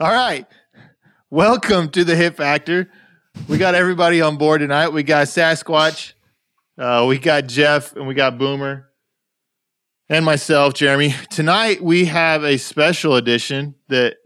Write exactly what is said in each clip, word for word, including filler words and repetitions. All right. Welcome to the Hit Factor. We got everybody on board tonight. We got Sasquatch, uh, we got Jeff, and we got Boomer, and myself, Jeremy. Tonight, we have a special edition that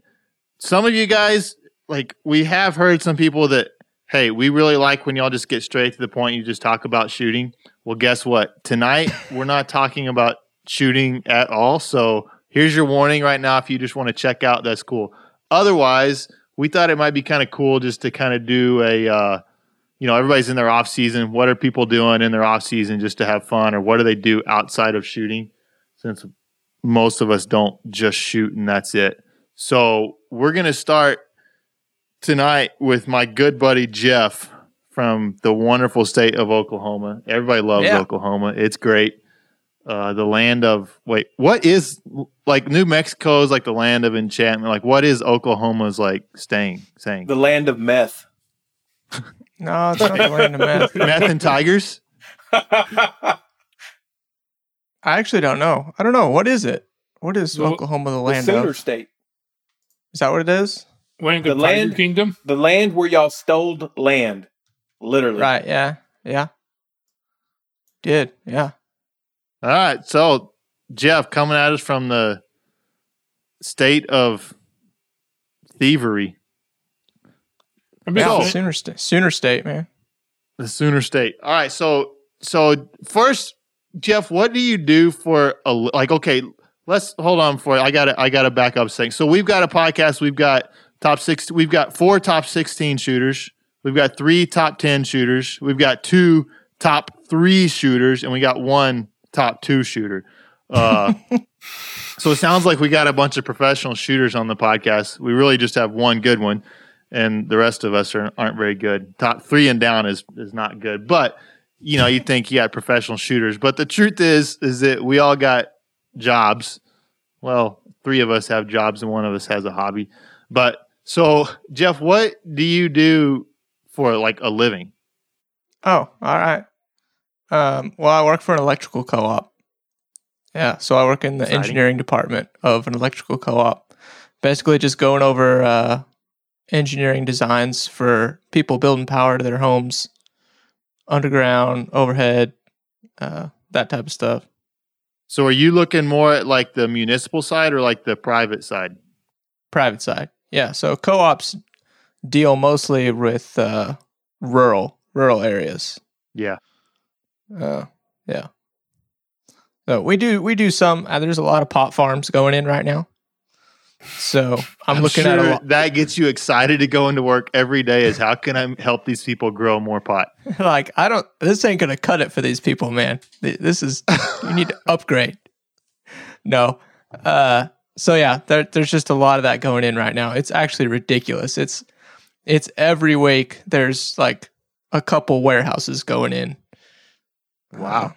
some of you guys, like, we have heard some people that, hey, we really like when y'all just get straight to the point, you just talk about shooting. Well, guess what? Tonight, we're not talking about shooting at all, so here's your warning right now. If you just want to check out, that's cool. Otherwise, we thought it might be kind of cool just to kind of do a, uh, you know, everybody's in their off season. What are people doing in their off season just to have fun, or what do they do outside of shooting? Since most of us don't just shoot and that's it. So we're going to start tonight with my good buddy, Jeff, from the wonderful state of Oklahoma. Everybody loves yeah. Oklahoma. It's great. Uh, the land of, wait, what is, like, New Mexico is like the land of enchantment. Like, what is Oklahoma's, like, staying, saying? The land of meth. No, it's not the land of meth. Meth and tigers? I actually don't know. I don't know. What is it? What is the, Oklahoma the land the of? The Sooner State. Is that what it is? Land of the Tiger land, Kingdom? The land where y'all stole land. Literally. Right, yeah. Yeah. Did, yeah. All right, so Jeff, coming at us from the state of thievery. Yeah, so, Sooner State, Sooner State, man. The Sooner State. All right, so so first, Jeff, what do you do for a like? Okay, let's hold on for it. I got I got to back up thing. So we've got a podcast. We've got top six. We've got four top sixteen shooters. We've got three top ten shooters. We've got two top three shooters, and we got one top two shooter. Uh, so it sounds like we got a bunch of professional shooters on the podcast. We really just have one good one, and the rest of us are, aren't very good. Top three and down is is not good. But, you know, you think you got professional shooters. But the truth is, is that we all got jobs. Well, three of us have jobs and one of us has a hobby. But so, Jeff, what do you do for, like, a living? Oh, all right. Um, well, I work for an electrical co-op. Yeah, so I work in the Exciting. engineering department of an electrical co-op. Basically just going over uh, engineering designs for people building power to their homes, underground, overhead, uh, that type of stuff. So are you looking more at like the municipal side or like the private side? Private side, yeah. So co-ops deal mostly with uh, rural, rural areas. Yeah. Uh, yeah. So we do we do some. Uh, there's a lot of pot farms going in right now. So I'm, I'm looking sure at a lot. That gets you excited to go into work every day. Is how can I help these people grow more pot? Like I don't. This ain't gonna cut it for these people, man. This is you need to upgrade. No. Uh. So yeah, there, there's just a lot of that going in right now. It's actually ridiculous. It's it's every week. There's like a couple warehouses going in. Wow.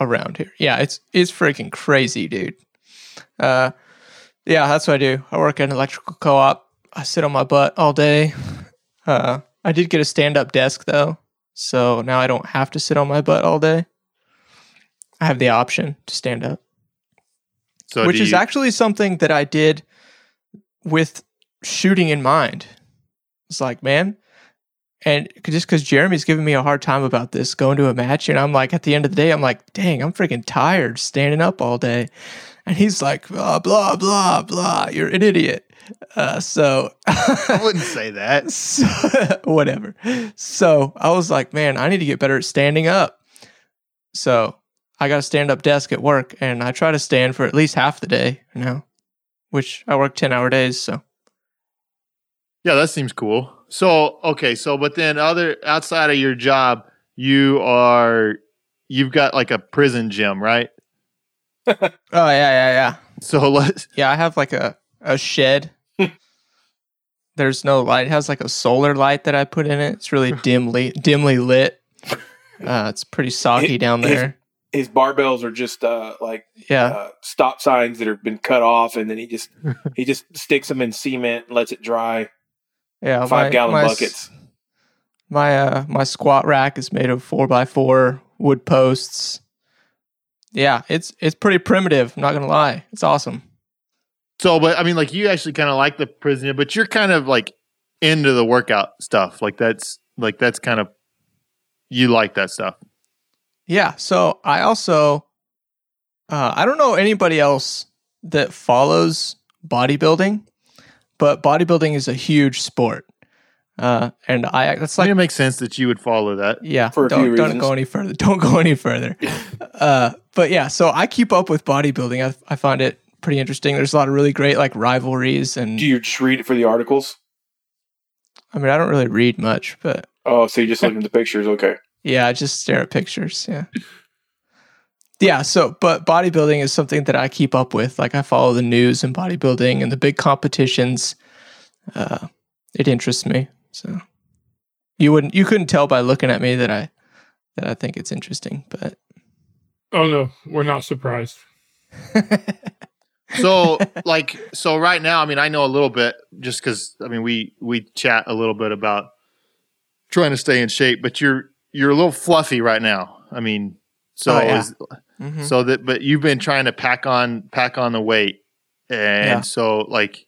Uh, around here. Yeah, it's it's freaking crazy, dude. Uh, yeah, that's what I do. I work at an electrical co-op. I sit on my butt all day. Uh, I did get a stand-up desk, though, so now I don't have to sit on my butt all day. I have the option to stand up, so which is you- actually something that I did with shooting in mind. It's like, man... And just because Jeremy's giving me a hard time about this, going to a match, and I'm like, at the end of the day, I'm like, dang, I'm freaking tired standing up all day. And he's like, blah, blah, blah, blah, you're an idiot. Uh, so I wouldn't say that. So, whatever. So I was like, man, I need to get better at standing up. So I got a stand-up desk at work, and I try to stand for at least half the day now, which I work ten-hour days, so. Yeah, that seems cool. So, okay, so, but then other, outside of your job, you are, you've got like a prison gym, right? oh, yeah, yeah, yeah. So let's. Yeah, I have like a, a shed. There's no light. It has like a solar light that I put in it. It's really dimly, dimly lit. Uh, it's pretty soggy it, down there. His, his barbells are just uh, like yeah. uh, stop signs that have been cut off, and then he just, he just sticks them in cement and lets it dry. Yeah, five my, gallon my, buckets. My uh, my squat rack is made of four by four wood posts. Yeah, it's it's pretty primitive. I'm not gonna lie, it's awesome. So, but I mean, like, you actually kind of like the prisoner, but you're kind of like into the workout stuff. Like that's like that's kind of you like that stuff. Yeah. So I also uh, I don't know anybody else that follows bodybuilding, but bodybuilding is a huge sport. Uh, and I that's like I mean, it makes sense that you would follow that. Yeah. For don't a few don't reasons. go any further. Don't go any further. uh, but yeah. So I keep up with bodybuilding. I I find it pretty interesting. There's a lot of really great like rivalries and. Do you just read it for the articles? I mean, I don't really read much, but. Oh, so you just look at the pictures. Okay. Yeah, I just stare at pictures. Yeah. Yeah. So, but bodybuilding is something that I keep up with. Like, I follow the news and bodybuilding and the big competitions. Uh, it interests me. So you wouldn't, you couldn't tell by looking at me that I, that I think it's interesting, but. Oh no, we're not surprised. So like, so right now, I mean, I know a little bit just cause I mean, we, we chat a little bit about trying to stay in shape, but you're, you're a little fluffy right now. I mean, so, oh, yeah. is, mm-hmm. so that, but you've been trying to pack on, pack on the weight. And yeah. so like,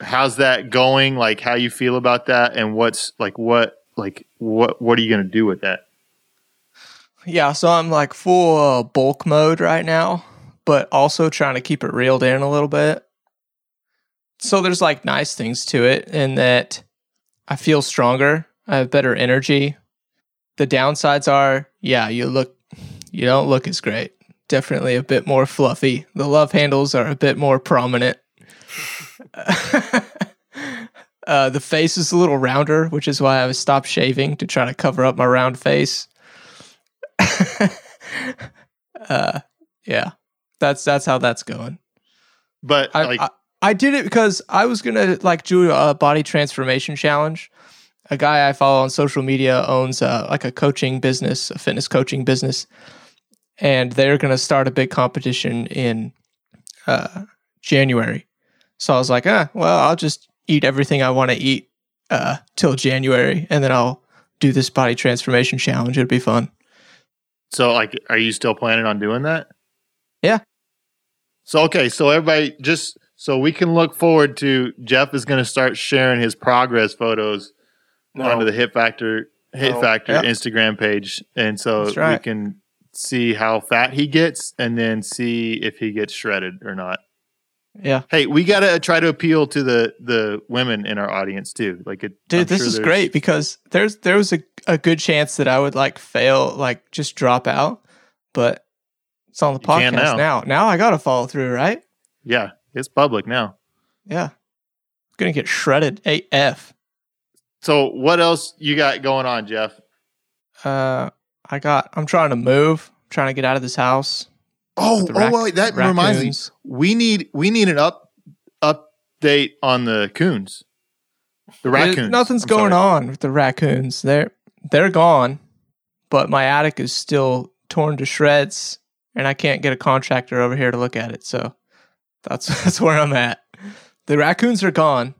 how's that going? Like how you feel about that and what's like, what, like what, what are you going to do with that? Yeah. So I'm like full uh, bulk mode right now, but also trying to keep it reeled in a little bit. So there's like nice things to it in that I feel stronger. I have better energy. The downsides are, yeah, you look, you don't look as great. Definitely a bit more fluffy. The love handles are a bit more prominent. uh, the face is a little rounder, which is why I stopped shaving to try to cover up my round face. uh, yeah. That's that's how that's going. But I, like, I, I did it because I was gonna like do a body transformation challenge. A guy I follow on social media owns uh, like a coaching business, a fitness coaching business, and they're gonna start a big competition in uh, January. So I was like, ah, well, I'll just eat everything I want to eat uh, till January, and then I'll do this body transformation challenge. It'd be fun. So, like, are you still planning on doing that? Yeah. So, okay. So everybody just, so we can look forward to Jeff is going to start sharing his progress photos no. onto the Hit Factor, Hit no. Factor yep. Instagram page. And so right. we can see how fat he gets and then see if he gets shredded or not. Yeah. Hey, we got to try to appeal to the, the women in our audience too. Like, it, dude, I'm this sure is great because there's, there was a, a good chance that I would like fail, like just drop out, but it's on the podcast now. now. Now I got to follow through, right? Yeah. It's public now. Yeah. I'm going to get shredded A F. So what else you got going on, Jeff? Uh, I got, I'm trying to move, I'm trying to get out of this house. Oh, oh, rac- wait, that raccoons. reminds me. We need, we need an up, update on the coons. The raccoons. There's, nothing's I'm going sorry. on with the raccoons. They're, they're gone, but my attic is still torn to shreds. And I can't get a contractor over here to look at it. So that's that's where I'm at. The raccoons are gone.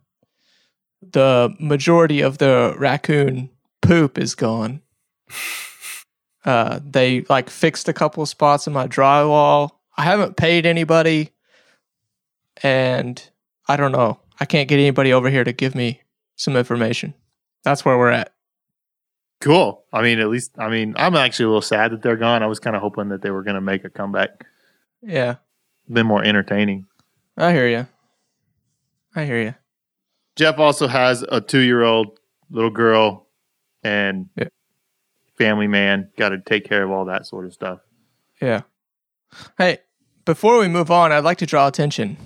The majority of the raccoon poop is gone. Uh, they like fixed a couple of spots in my drywall. I haven't paid anybody. And I don't know. I can't get anybody over here to give me some information. That's where we're at. Cool. I mean, at least, I mean, I'm actually a little sad that they're gone. I was kind of hoping that they were going to make a comeback. Yeah. Been more entertaining. I hear you. I hear you. Jeff also has a two-year-old little girl and yeah. family man. Got to take care of all that sort of stuff. Yeah. Hey, before we move on, I'd like to draw attention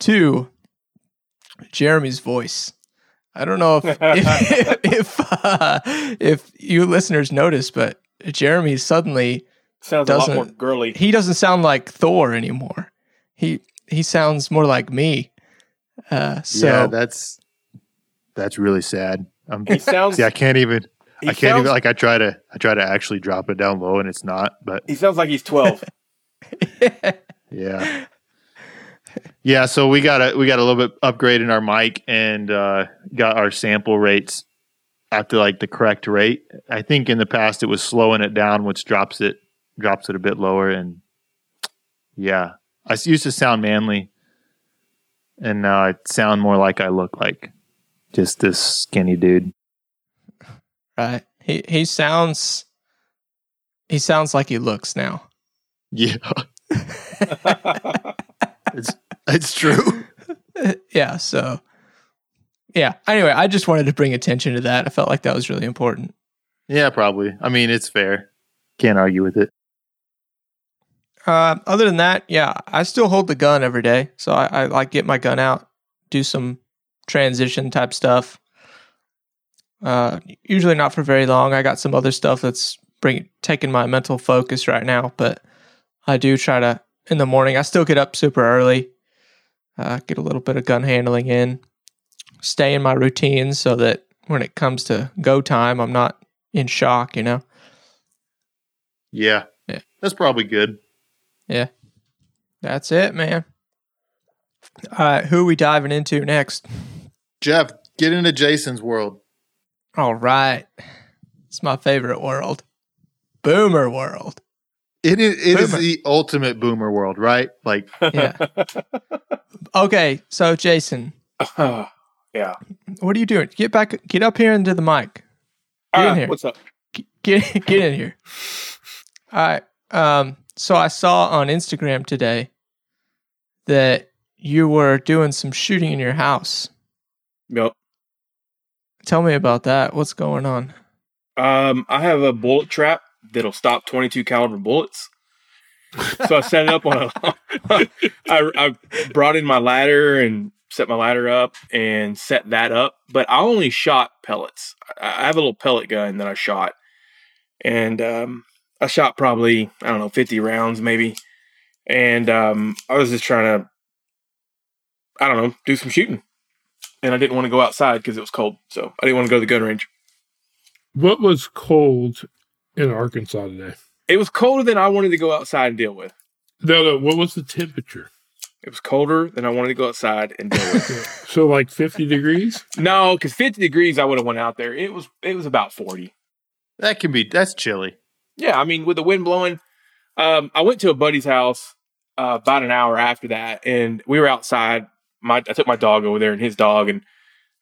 to Jeremy's voice. I don't know if if if, uh, if you listeners noticed, but Jeremy suddenly sounds a lot more girly. He doesn't sound like Thor anymore. He he sounds more like me. Uh, so yeah, that's that's really sad. Um, he sounds. See, I can't even. I can't sounds, even. Like I try to. I try to actually drop it down low, and it's not. But he sounds like he's twelve. yeah. yeah. Yeah, so we got a we got a little bit upgrade in our mic and uh, got our sample rates up to like the correct rate. I think in the past it was slowing it down, which drops it drops it a bit lower. And yeah, I used to sound manly, and now I sound more like I look like, just this skinny dude. Right. He he sounds he sounds like he looks now. Yeah. it's it's true. Yeah, so yeah. Anyway, I just wanted to bring attention to that. I felt like that was really important. Yeah, probably. I mean, it's fair. Can't argue with it. Uh, other than that, yeah, I still hold the gun every day. So I, I like get my gun out, do some transition type stuff. Uh, usually not for very long. I got some other stuff that's bring, taking my mental focus right now, but I do try to, in the morning, I still get up super early, uh, get a little bit of gun handling in, stay in my routine so that when it comes to go time, I'm not in shock, you know? Yeah. Yeah. That's probably good. Yeah. That's it, man. All right. Who are we diving into next? Jeff, get into Jason's world. All right. It's my favorite world. Boomer world. It is, it is the ultimate boomer world, right? Like, yeah. Okay. So, Jason. Uh, yeah. What are you doing? Get back, get up here into the mic. Get uh, in here. What's up? Get, get, get in here. All right. Um, so I saw on Instagram today that you were doing some shooting in your house. Yep. Tell me about that. What's going on? Um, I have a bullet trap that'll stop twenty-two caliber bullets. So I set it up on a. I, I brought in my ladder and set my ladder up and set that up, but I only shot pellets. I, I have a little pellet gun that I shot, and um, I shot probably, I don't know, fifty rounds maybe. And um, I was just trying to, I don't know, do some shooting. And I didn't want to go outside because it was cold. So I didn't want to go to the gun range. What was cold in Arkansas today? It was colder than I wanted to go outside and deal with. No, no. What was the temperature? It was colder than I wanted to go outside and deal with. So like fifty degrees? No, because fifty degrees, I would have went out there. It was it was about forty. That can be, that's chilly. Yeah, I mean, with the wind blowing, um, I went to a buddy's house uh, about an hour after that, and we were outside. My I took my dog over there and his dog, and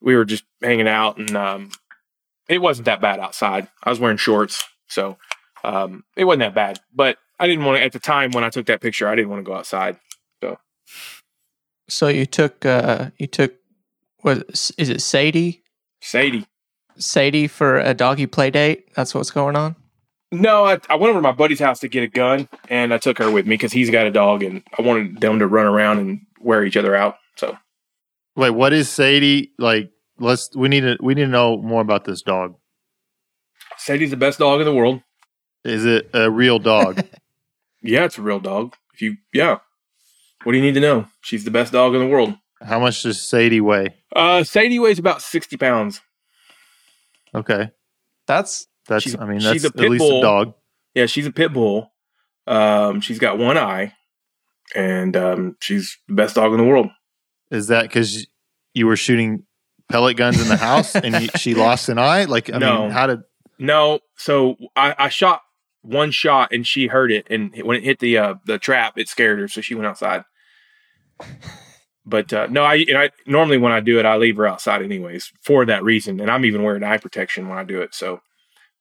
we were just hanging out, and um, it wasn't that bad outside. I was wearing shorts, so um, it wasn't that bad. But I didn't want to, at the time when I took that picture, I didn't want to go outside. So, so you took uh, you took what is it, Sadie? Sadie, Sadie for a doggy play date. That's what's going on. No, I, I went over to my buddy's house to get a gun, and I took her with me because he's got a dog, and I wanted them to run around and wear each other out. So, wait, what is Sadie like? Let's we need to we need to know more about this dog. Sadie's the best dog in the world. Is it a real dog? Yeah, it's a real dog. If you yeah, what do you need to know? She's the best dog in the world. How much does Sadie weigh? Uh, Sadie weighs about sixty pounds. Okay, that's that's. She's, I mean, that's she's a pit at least bull. A dog. Yeah, she's a pit bull. Um, she's got one eye, and um, she's the best dog in the world. Is that because you were shooting pellet guns in the house and you, she lost an eye? Like, I no. mean, how did? No. So I, I shot one shot and she heard it. And when it hit the uh, the trap, it scared her. So she went outside. But uh, no, I, and I normally when I do it, I leave her outside anyways for that reason. And I'm even wearing eye protection when I do it. So,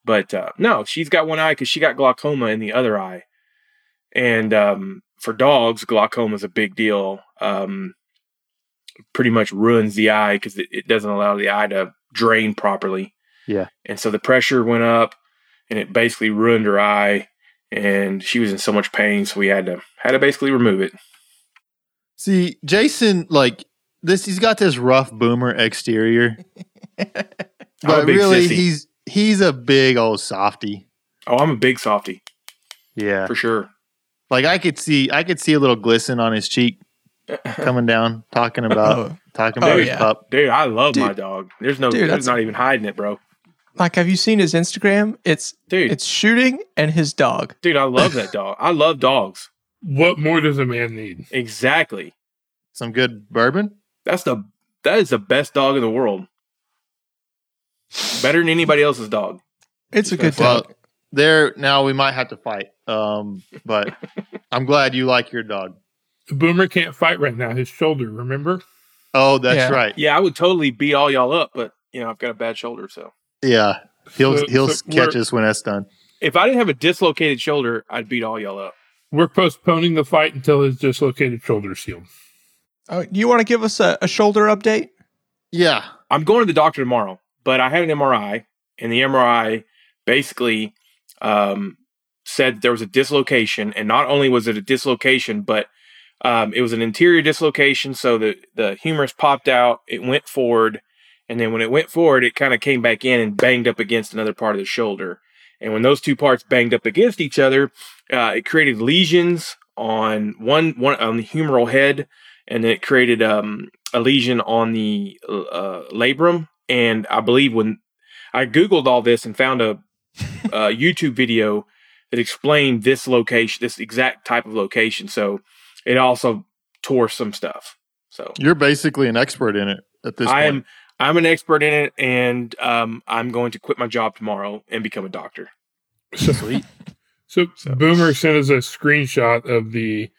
but uh, no, she's got one eye because she got glaucoma in the other eye. And um, for dogs, glaucoma is a big deal. Um, pretty much ruins the eye because it, it doesn't allow the eye to drain properly. Yeah. And so the pressure went up and it basically ruined her eye, and she was in so much pain. So we had to, had to basically remove it. See, Jason, like this, he's got this rough boomer exterior, but really sissy. he's, he's a big old softy. Oh, I'm a big softy. Yeah, for sure. Like I could see, I could see a little glisten on his cheek. Coming down, talking about oh. talking about oh, his yeah. pup. Dude, I love dude. my dog. There's no dude, there's not even hiding it, bro. Like, have you seen his Instagram? It's dude. It's shooting and his dog. Dude, I love that dog. I love dogs. What more does a man need? Exactly. Some good bourbon? That's the that is the best dog in the world. Better than anybody else's dog. It's a good dog. Well, there now we might have to fight. Um, but I'm glad you like your dog. Boomer can't fight right now. His shoulder, remember? Oh, that's yeah. right. Yeah, I would totally beat all y'all up, but you know, I've got a bad shoulder, so yeah, he'll so, he'll so catch us when that's done. If I didn't have a dislocated shoulder, I'd beat all y'all up. We're postponing the fight until his dislocated shoulder's healed. Oh, do you want to give us a, a shoulder update? Yeah, I'm going to the doctor tomorrow, but I had an M R I, and the M R I basically um, said there was a dislocation, and not only was it a dislocation, but um, it was an anterior dislocation. So the the humerus popped out, it went forward, and then when it went forward, it kind of came back in and banged up against another part of the shoulder. And when those two parts banged up against each other, uh, it created lesions on one one on the humeral head, and then it created um, a lesion on the uh, labrum. And I believe when I Googled all this and found a, a YouTube video that explained this location, this exact type of location. So it also tore some stuff. So you're basically an expert in it at this I point. Am, I'm an expert in it, and um, I'm going to quit my job tomorrow and become a doctor. Sweet. so, so Boomer sent us a screenshot of the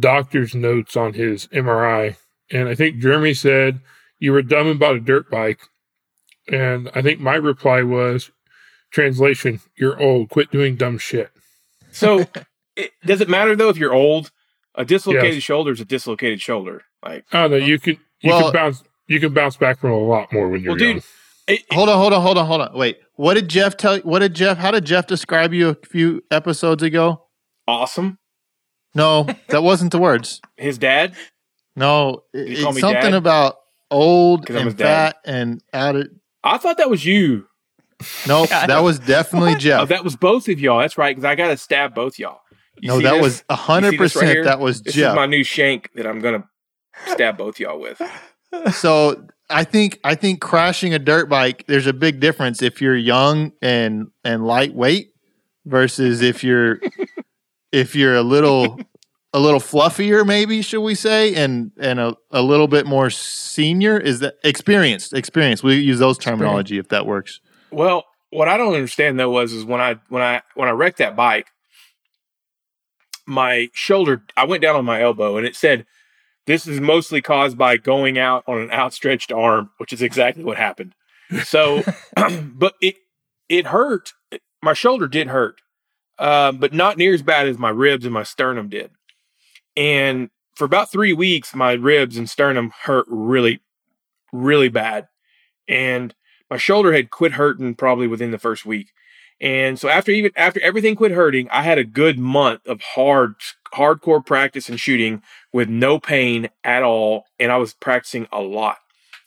doctor's notes on his M R I, and I think Jeremy said, you were dumb about a dirt bike. And I think my reply was, translation, you're old. Quit doing dumb shit. So it, does it matter, though, if you're old? A dislocated yes. shoulder is a dislocated shoulder. Like, oh, no, you can, you well, can bounce... You can bounce back from a lot more when you're well, young. Dude, it, it, hold on, hold on, hold on, hold on. Wait, what did Jeff tell you? What did Jeff, how did Jeff describe you a few episodes ago? Awesome. No, that wasn't the words. His dad? No, it, it's something dad? About old and fat and out of. I thought that was you. Nope, that was definitely Jeff. Oh, that was both of y'all. That's right, because I got to stab both y'all. You no, that this? Was one hundred percent right that was this Jeff. This is my new shank that I'm going to stab both y'all with. So I think I think crashing a dirt bike, there's a big difference if you're young and and lightweight versus if you're if you're a little a little fluffier, maybe should we say, and and a, a little bit more senior is that experienced experienced. We use those terminology if that works. Well, what I don't understand though was is when I when I when I wrecked that bike, my shoulder I went down on my elbow and it said, this is mostly caused by going out on an outstretched arm, which is exactly what happened. So, but it it hurt. My shoulder did hurt, uh, but not near as bad as my ribs and my sternum did. And for about three weeks, my ribs and sternum hurt really, really bad. And my shoulder had quit hurting probably within the first week. And so after even after everything quit hurting, I had a good month of hard, hardcore practice and shooting with no pain at all. And I was practicing a lot.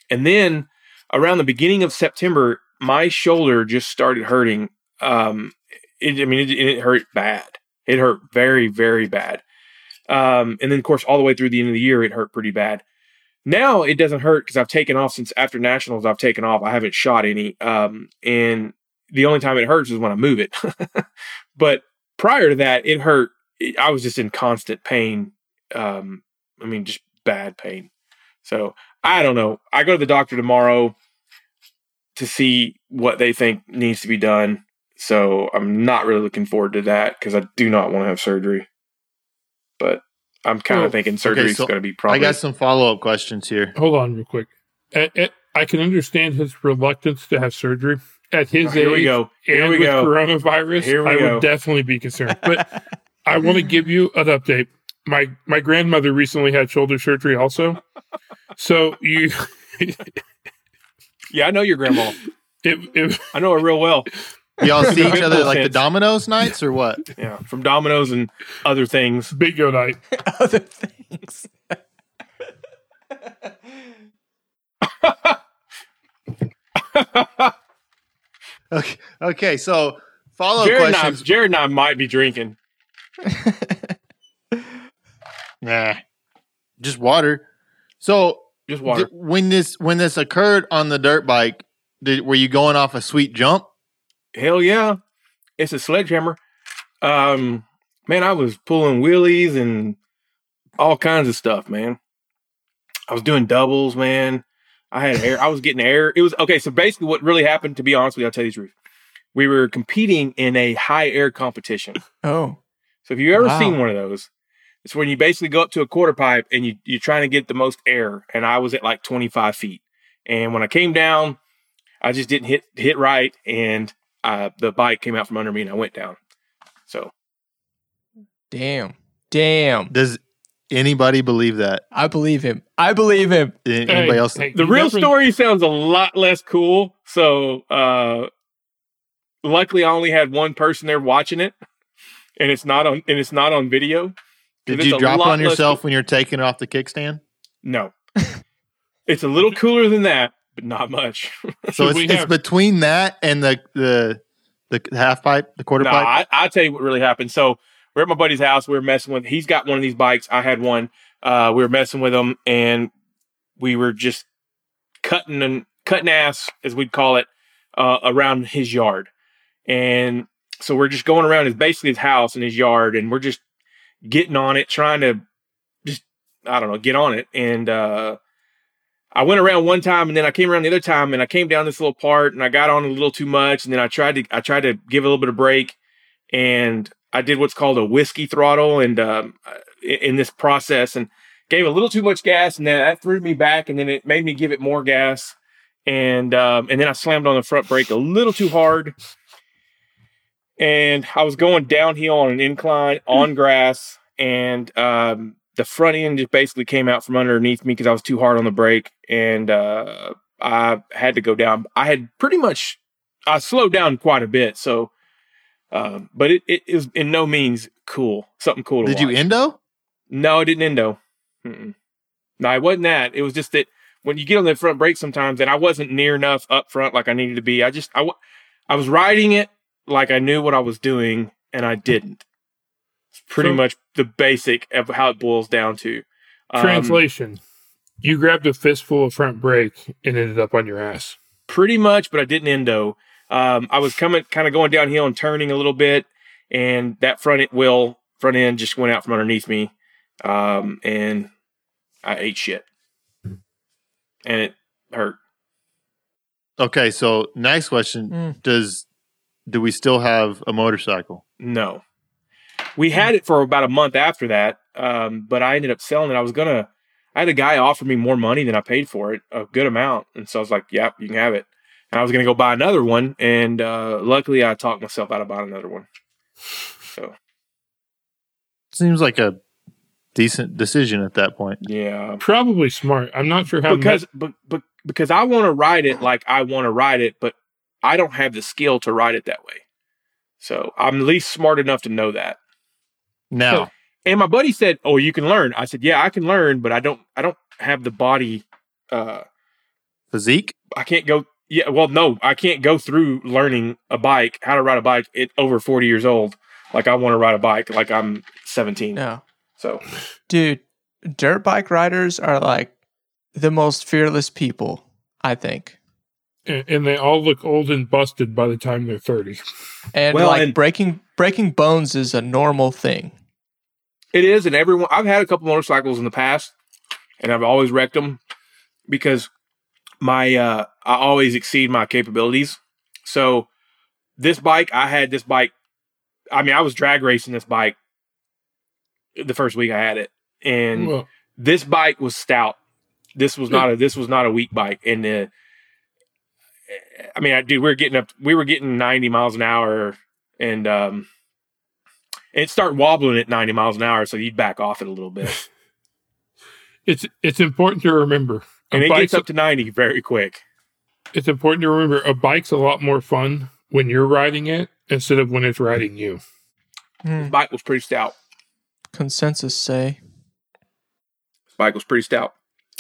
And then around the beginning of September, my shoulder just started hurting. Um, it, I mean, it, it hurt bad. It hurt very, very bad. Um, and then, of course, all the way through the end of the year, it hurt pretty bad. Now it doesn't hurt because I've taken off since after Nationals. I've taken off. I haven't shot any. Um, and the only time it hurts is when I move it. But prior to that, it hurt. I was just in constant pain. Um, I mean, just bad pain. So I don't know. I go to the doctor tomorrow to see what they think needs to be done. So I'm not really looking forward to that because I do not want to have surgery. But I'm kind of oh, thinking surgery is okay, so going to be probably. I got some follow-up questions here. Hold on real quick. I, I, I can understand his reluctance to have surgery. At his oh, here age, we go. Here and we with go. Coronavirus, here we I go. Would definitely be concerned. But I want to give you an update. My my grandmother recently had shoulder surgery also. So you... yeah, I know your grandma. It, it, I know her real well. Y'all see each other like the Domino's nights or what? Yeah, from Domino's and other things. Bingo night. Other things. Okay. Okay. So, follow up questions. Jared and I might be drinking. Nah, just water. So, just water. Th- when this when this occurred on the dirt bike, did, were you going off a sweet jump? Hell yeah! It's a sledgehammer. Um, man, I was pulling wheelies and all kinds of stuff. Man, I was doing doubles. Man. I had air. I was getting air. It was okay. So basically what really happened, to be honest with you, I'll tell you the truth. We were competing in a high air competition. Oh. So if you've ever wow. seen one of those, It's when you basically go up to a quarter pipe and you, you're trying to get the most air. And I was at like twenty-five feet. And when I came down, I just didn't hit hit right. And uh, the bike came out from under me and I went down. So. Damn. Damn. Does anybody believe that? I believe him. I believe him. Hey, anybody else? Hey, the real story sounds a lot less cool. So uh, luckily I only had one person there watching it. And it's not on, and it's not on video. Did you drop on yourself cool. when you're taking it off the kickstand? No. It's a little cooler than that, but not much. So it's, it's between that and the the, the half pipe, the quarter no, pipe? I, I'll tell you what really happened. So we're at my buddy's house. We were messing with He's got one of these bikes. I had one. Uh, we were messing with him, and we were just cutting and cutting ass, as we'd call it, uh, around his yard. And so we're just going around his basically his house and his yard, and we're just getting on it, trying to just, I don't know, get on it. And uh, I went around one time and then I came around the other time and I came down this little part and I got on a little too much. And then I tried to, I tried to give a little bit of break, and I did what's called a whiskey throttle. And um, in this process, and gave a little too much gas, and then that threw me back, and then it made me give it more gas. And, um, and then I slammed on the front brake a little too hard. And I was going downhill on an incline on grass, and um, the front end just basically came out from underneath me because I was too hard on the brake, and uh, I had to go down. I had pretty much, I slowed down quite a bit, so, uh, but it, it, it was in no means cool, something cool to watch. Did you endo? No, I didn't endo. Mm-mm. No, it wasn't that. It was just that when you get on the front brake sometimes, and I wasn't near enough up front like I needed to be. I just, I, I was riding it like I knew what I was doing, and I didn't. It's pretty so, much the basic of how it boils down to. Um, translation. You grabbed a fistful of front brake and ended up on your ass. Pretty much, but I didn't endo. Um, I was coming, kind of going downhill and turning a little bit, and that front wheel, front end just went out from underneath me, um, and I ate shit. And it hurt. Okay, so next question. Mm. Does... Do we still have a motorcycle? No. We had it for about a month after that, um, but I ended up selling it. I was going to, I had a guy offer me more money than I paid for it, a good amount. And so I was like, yep, you can have it. And I was going to go buy another one. And uh, luckily I talked myself out of buying another one. So. Seems like a decent decision at that point. Yeah. Probably smart. I'm not sure how. Because, but, but, because I want to ride it like I want to ride it, but I don't have the skill to ride it that way. So I'm at least smart enough to know that. No. So, and my buddy said, oh, you can learn. I said, yeah, I can learn, but I don't, I don't have the body, uh, physique. I can't go. Yeah. Well, no, I can't go through learning a bike, how to ride a bike at over forty years old. Like I want to ride a bike like I'm seventeen. No. So dude, dirt bike riders are like the most fearless people, I think. And they all look old and busted by the time they're thirty. And well, like and breaking breaking bones is a normal thing. It is, and everyone. I've had a couple motorcycles in the past, and I've always wrecked them because my uh, I always exceed my capabilities. So this bike, I had this bike. I mean, I was drag racing this bike the first week I had it, and well, this bike was stout. This was not a this was not a weak bike, and. Uh, I mean, I dude, we were getting up, we were getting ninety miles an hour, and um, it started wobbling at ninety miles an hour, so you'd back off it a little bit. it's it's important to remember, and it gets up to ninety very quick. It's important to remember a bike's a lot more fun when you're riding it instead of when it's riding you. Mm. The bike was pretty stout. Consensus say the bike was pretty stout.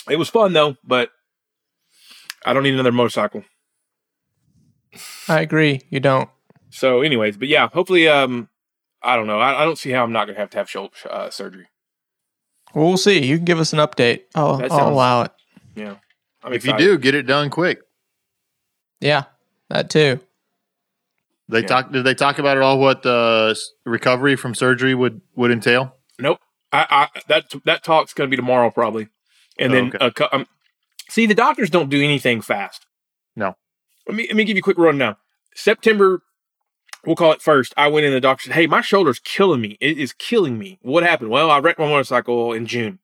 It was fun though, but I don't need another motorcycle. I agree. You don't. So anyways, but yeah, hopefully, um, I don't know. I, I don't see how I'm not going to have to have shoulder uh, surgery. Well, we'll see. You can give us an update. I'll, sounds, I'll allow it. Yeah. I'm if excited. You do, get it done quick. Yeah, that too. They yeah. talk. Did they talk about it all? What uh, recovery from surgery would, would entail? Nope. I, I that that talk's going to be tomorrow probably. And oh, then okay. a, um, see, the doctors don't do anything fast. No. Let me, let me give you a quick rundown. September we'll call it first. I went in the doctor said, hey, my shoulder's killing me. It is killing me. What happened? Well, I wrecked my motorcycle in June.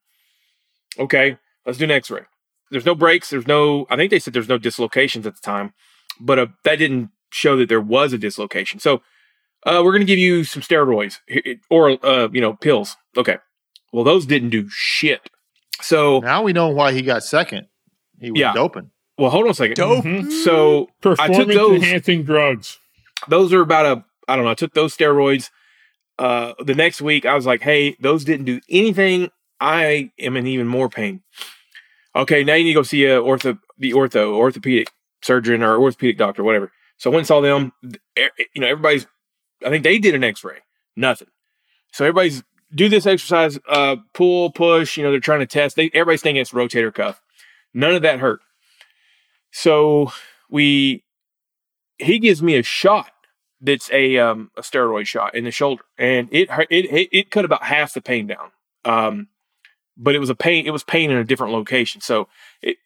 Okay, let's do an x-ray. There's no breaks. There's no, I think they said there's no dislocations at the time, but uh, that didn't show that there was a dislocation. So uh, we're going to give you some steroids or, uh, you know, pills. Okay. Well, those didn't do shit. So now we know why he got second. He was yeah. doping. Well, hold on a second. Dope. Mm-hmm. So performance I took those, enhancing drugs. Those are about a, I don't know. I took those steroids. Uh, the next week I was like, hey, those didn't do anything. I am in even more pain. Okay. Now you need to go see a ortho, the ortho orthopedic surgeon or orthopedic doctor, whatever. So I went and saw them, you know, everybody's, I think they did an x-ray, nothing. So everybody's do this exercise, uh, pull, push, you know, they're trying to test. They, everybody's thinking it's rotator cuff. None of that hurt. So we, he gives me a shot that's a um, a steroid shot in the shoulder, and it it it cut about half the pain down. Um, but it was a pain. It was pain in a different location. So it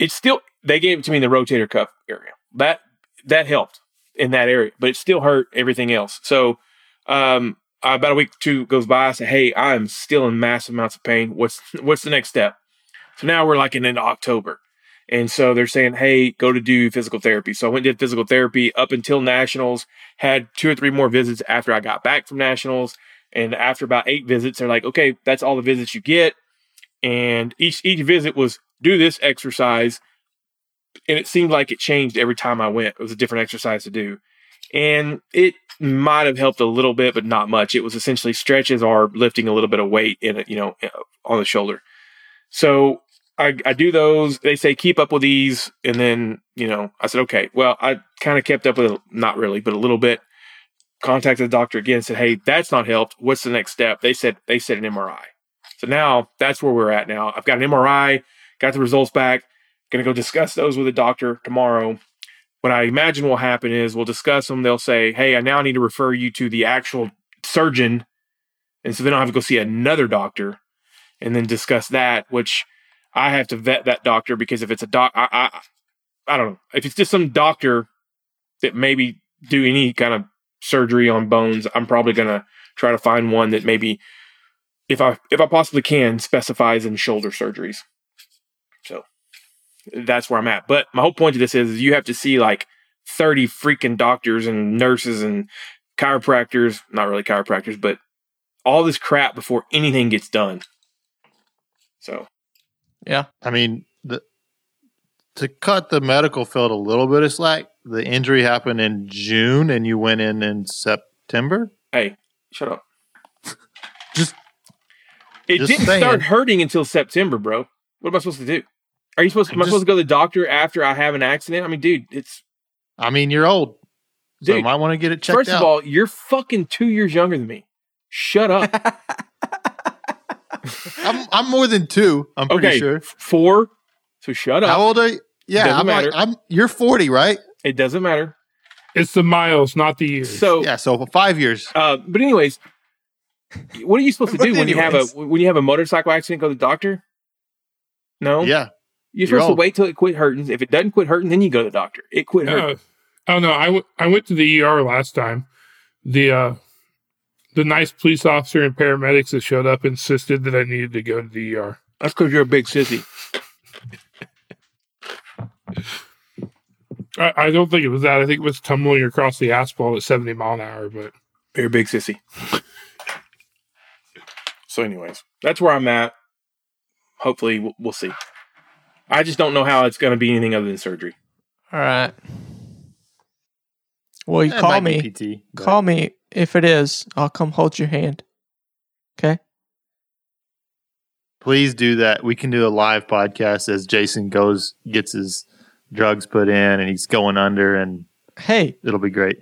it's still they gave it to me in the rotator cuff area. That that helped in that area, but it still hurt everything else. So um, about a week or two goes by. I say, hey, I am still in massive amounts of pain. What's what's the next step? So now we're like in into October. And so they're saying, hey, go to do physical therapy. So I went and did physical therapy up until Nationals, had two or three more visits after I got back from Nationals. And after about eight visits, they're like, okay, that's all the visits you get. And each each visit was do this exercise. And it seemed like it changed every time I went. It was a different exercise to do. And it might have helped a little bit, but not much. It was essentially stretches or lifting a little bit of weight in it, you know, on the shoulder. So I, I do those. They say, keep up with these. And then, you know, I said, okay, well, I kind of kept up with it. Not really, but a little bit. Contacted the doctor again, said, hey, that's not helped. What's the next step? They said, they said an M R I. So now that's where we're at now. I've got an M R I, got the results back. Going to go discuss those with the doctor tomorrow. What I imagine will happen is we'll discuss them. They'll say, hey, I now need to refer you to the actual surgeon. And so then I'll have to go see another doctor and then discuss that, which I have to vet that doctor because if it's a doc, I, I I don't know. If it's just some doctor that maybe do any kind of surgery on bones, I'm probably going to try to find one that maybe, if I if I possibly can, specifies in shoulder surgeries. So that's where I'm at. But my whole point of this is, is you have to see like thirty freaking doctors and nurses and chiropractors, not really chiropractors, but all this crap before anything gets done. So. Yeah, I mean, the, to cut the medical field a little bit of slack, the injury happened in June, and you went in in September. Hey, shut up! just it just didn't saying. Start hurting until September, bro. What am I supposed to do? Are you supposed? Am I just, supposed to go to the doctor after I have an accident? I mean, dude, it's. I mean, you're old, dude. So I might want to get it checked out. First of all, you're fucking two years younger than me. Shut up. I'm I'm more than two. I'm pretty okay, sure four. So shut up. How old are you? Yeah, doesn't I'm matter. Like I'm. You're forty, right? It doesn't matter. It's the miles, not the years. So yeah, so five years. Uh, but anyways, what are you supposed to do when you have a when you have a motorcycle accident? Go to the doctor? No. Yeah. You're, you're supposed old. to wait till it quit hurting. If it doesn't quit hurting, then you go to the doctor. It quit hurting. Uh, oh no, I, w- I went to the E R last time. The. uh The nice police officer and paramedics that showed up insisted that I needed to go to the E R. That's because you're a big sissy. I, I don't think it was that. I think it was tumbling across the asphalt at seventy mile an hour. But you're a big sissy. So, anyways, that's where I'm at. Hopefully, we'll, we'll see. I just don't know how it's going to be anything other than surgery. All right. Well, you that call me. P T, call me. If it is, I'll come hold your hand. Okay? Please do that. We can do a live podcast as Jason goes, gets his drugs put in, and he's going under, and hey, it'll be great.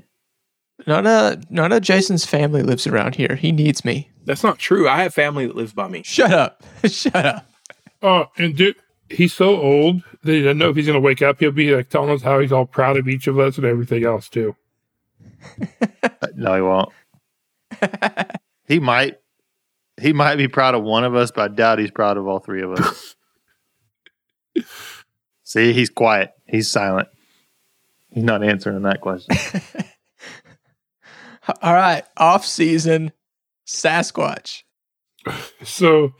None of, none of Jason's family lives around here. He needs me. That's not true. I have family that lives by me. Shut up. Shut up. Oh, uh, and dude, he's so old that he doesn't know if he's going to wake up. He'll be like telling us how he's all proud of each of us and everything else, too. No, he won't. He might. He might be proud of one of us, but I doubt he's proud of all three of us. See, he's quiet. He's silent. He's not answering that question. All right, off-season Sasquatch. So,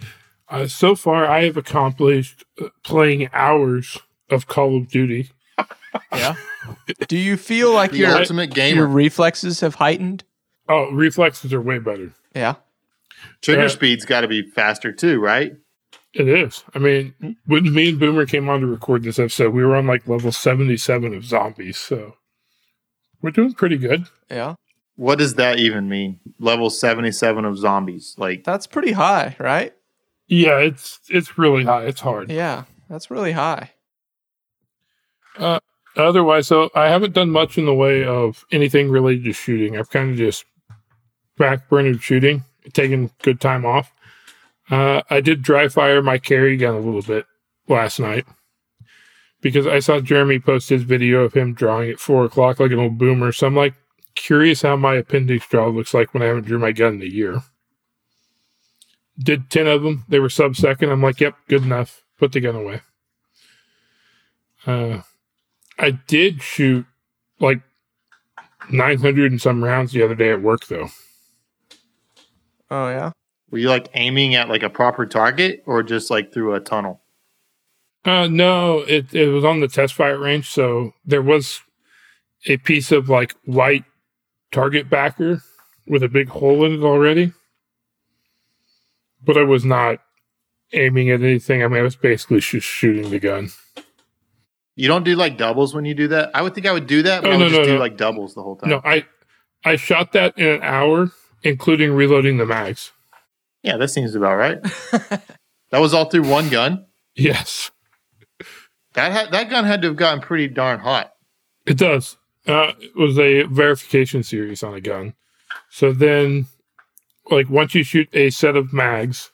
uh, so far I have accomplished playing hours of Call of Duty. Yeah. Do you feel like your ultimate gamer, your reflexes have heightened? Oh, reflexes are way better. Yeah. Trigger uh, speed's got to be faster too, right? It is. I mean, when me and Boomer came on to record this episode, we were on like level seventy-seven of zombies, so we're doing pretty good. Yeah. What does that even mean? Level seventy-seven of zombies. Like, that's pretty high, right? Yeah, it's it's really high. It's hard. Yeah, that's really high. Uh, otherwise, so I haven't done much in the way of anything related to shooting. I've kind of just backburnered shooting, taking good time off. Uh, I did dry fire my carry gun a little bit last night because I saw Jeremy post his video of him drawing at four o'clock like an old boomer. So I'm like, curious how my appendix draw looks like when I haven't drew my gun in a year. Did ten of them. They were sub second. I'm like, yep, good enough. Put the gun away. Uh, I did shoot like nine hundred and some rounds the other day at work though. Oh yeah. Were you like aiming at like a proper target or just like through a tunnel? Uh, no, it, it was on the test fire range. So there was a piece of like white target backer with a big hole in it already. But I was not aiming at anything. I mean, I was basically just shooting the gun. You don't do like doubles when you do that? I would think I would do that, but oh, I would no, just no, do no. like doubles the whole time. No, I, I shot that in an hour, including reloading the mags. Yeah, that seems about right. That was all through one gun? Yes. That ha- that gun had to have gotten pretty darn hot. It does. Uh, it was a verification series on a gun. So then, like, once you shoot a set of mags,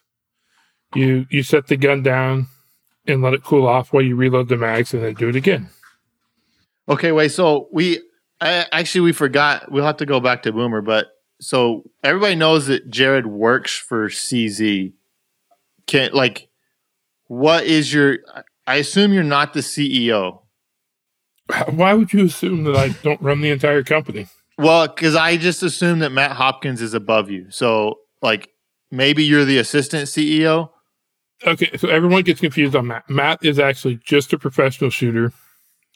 you you set the gun down and let it cool off while you reload the mags and then do it again. Okay, wait, so we... I, actually, we forgot. We'll have to go back to Boomer, but... So everybody knows that Jared works for C Z. Can, like, what is your... I assume you're not the C E O. Why would you assume that I don't run the entire company? Well, because I just assume that Matt Hopkins is above you. So, like, maybe you're the assistant C E O? Okay, so everyone gets confused on Matt. Matt is actually just a professional shooter.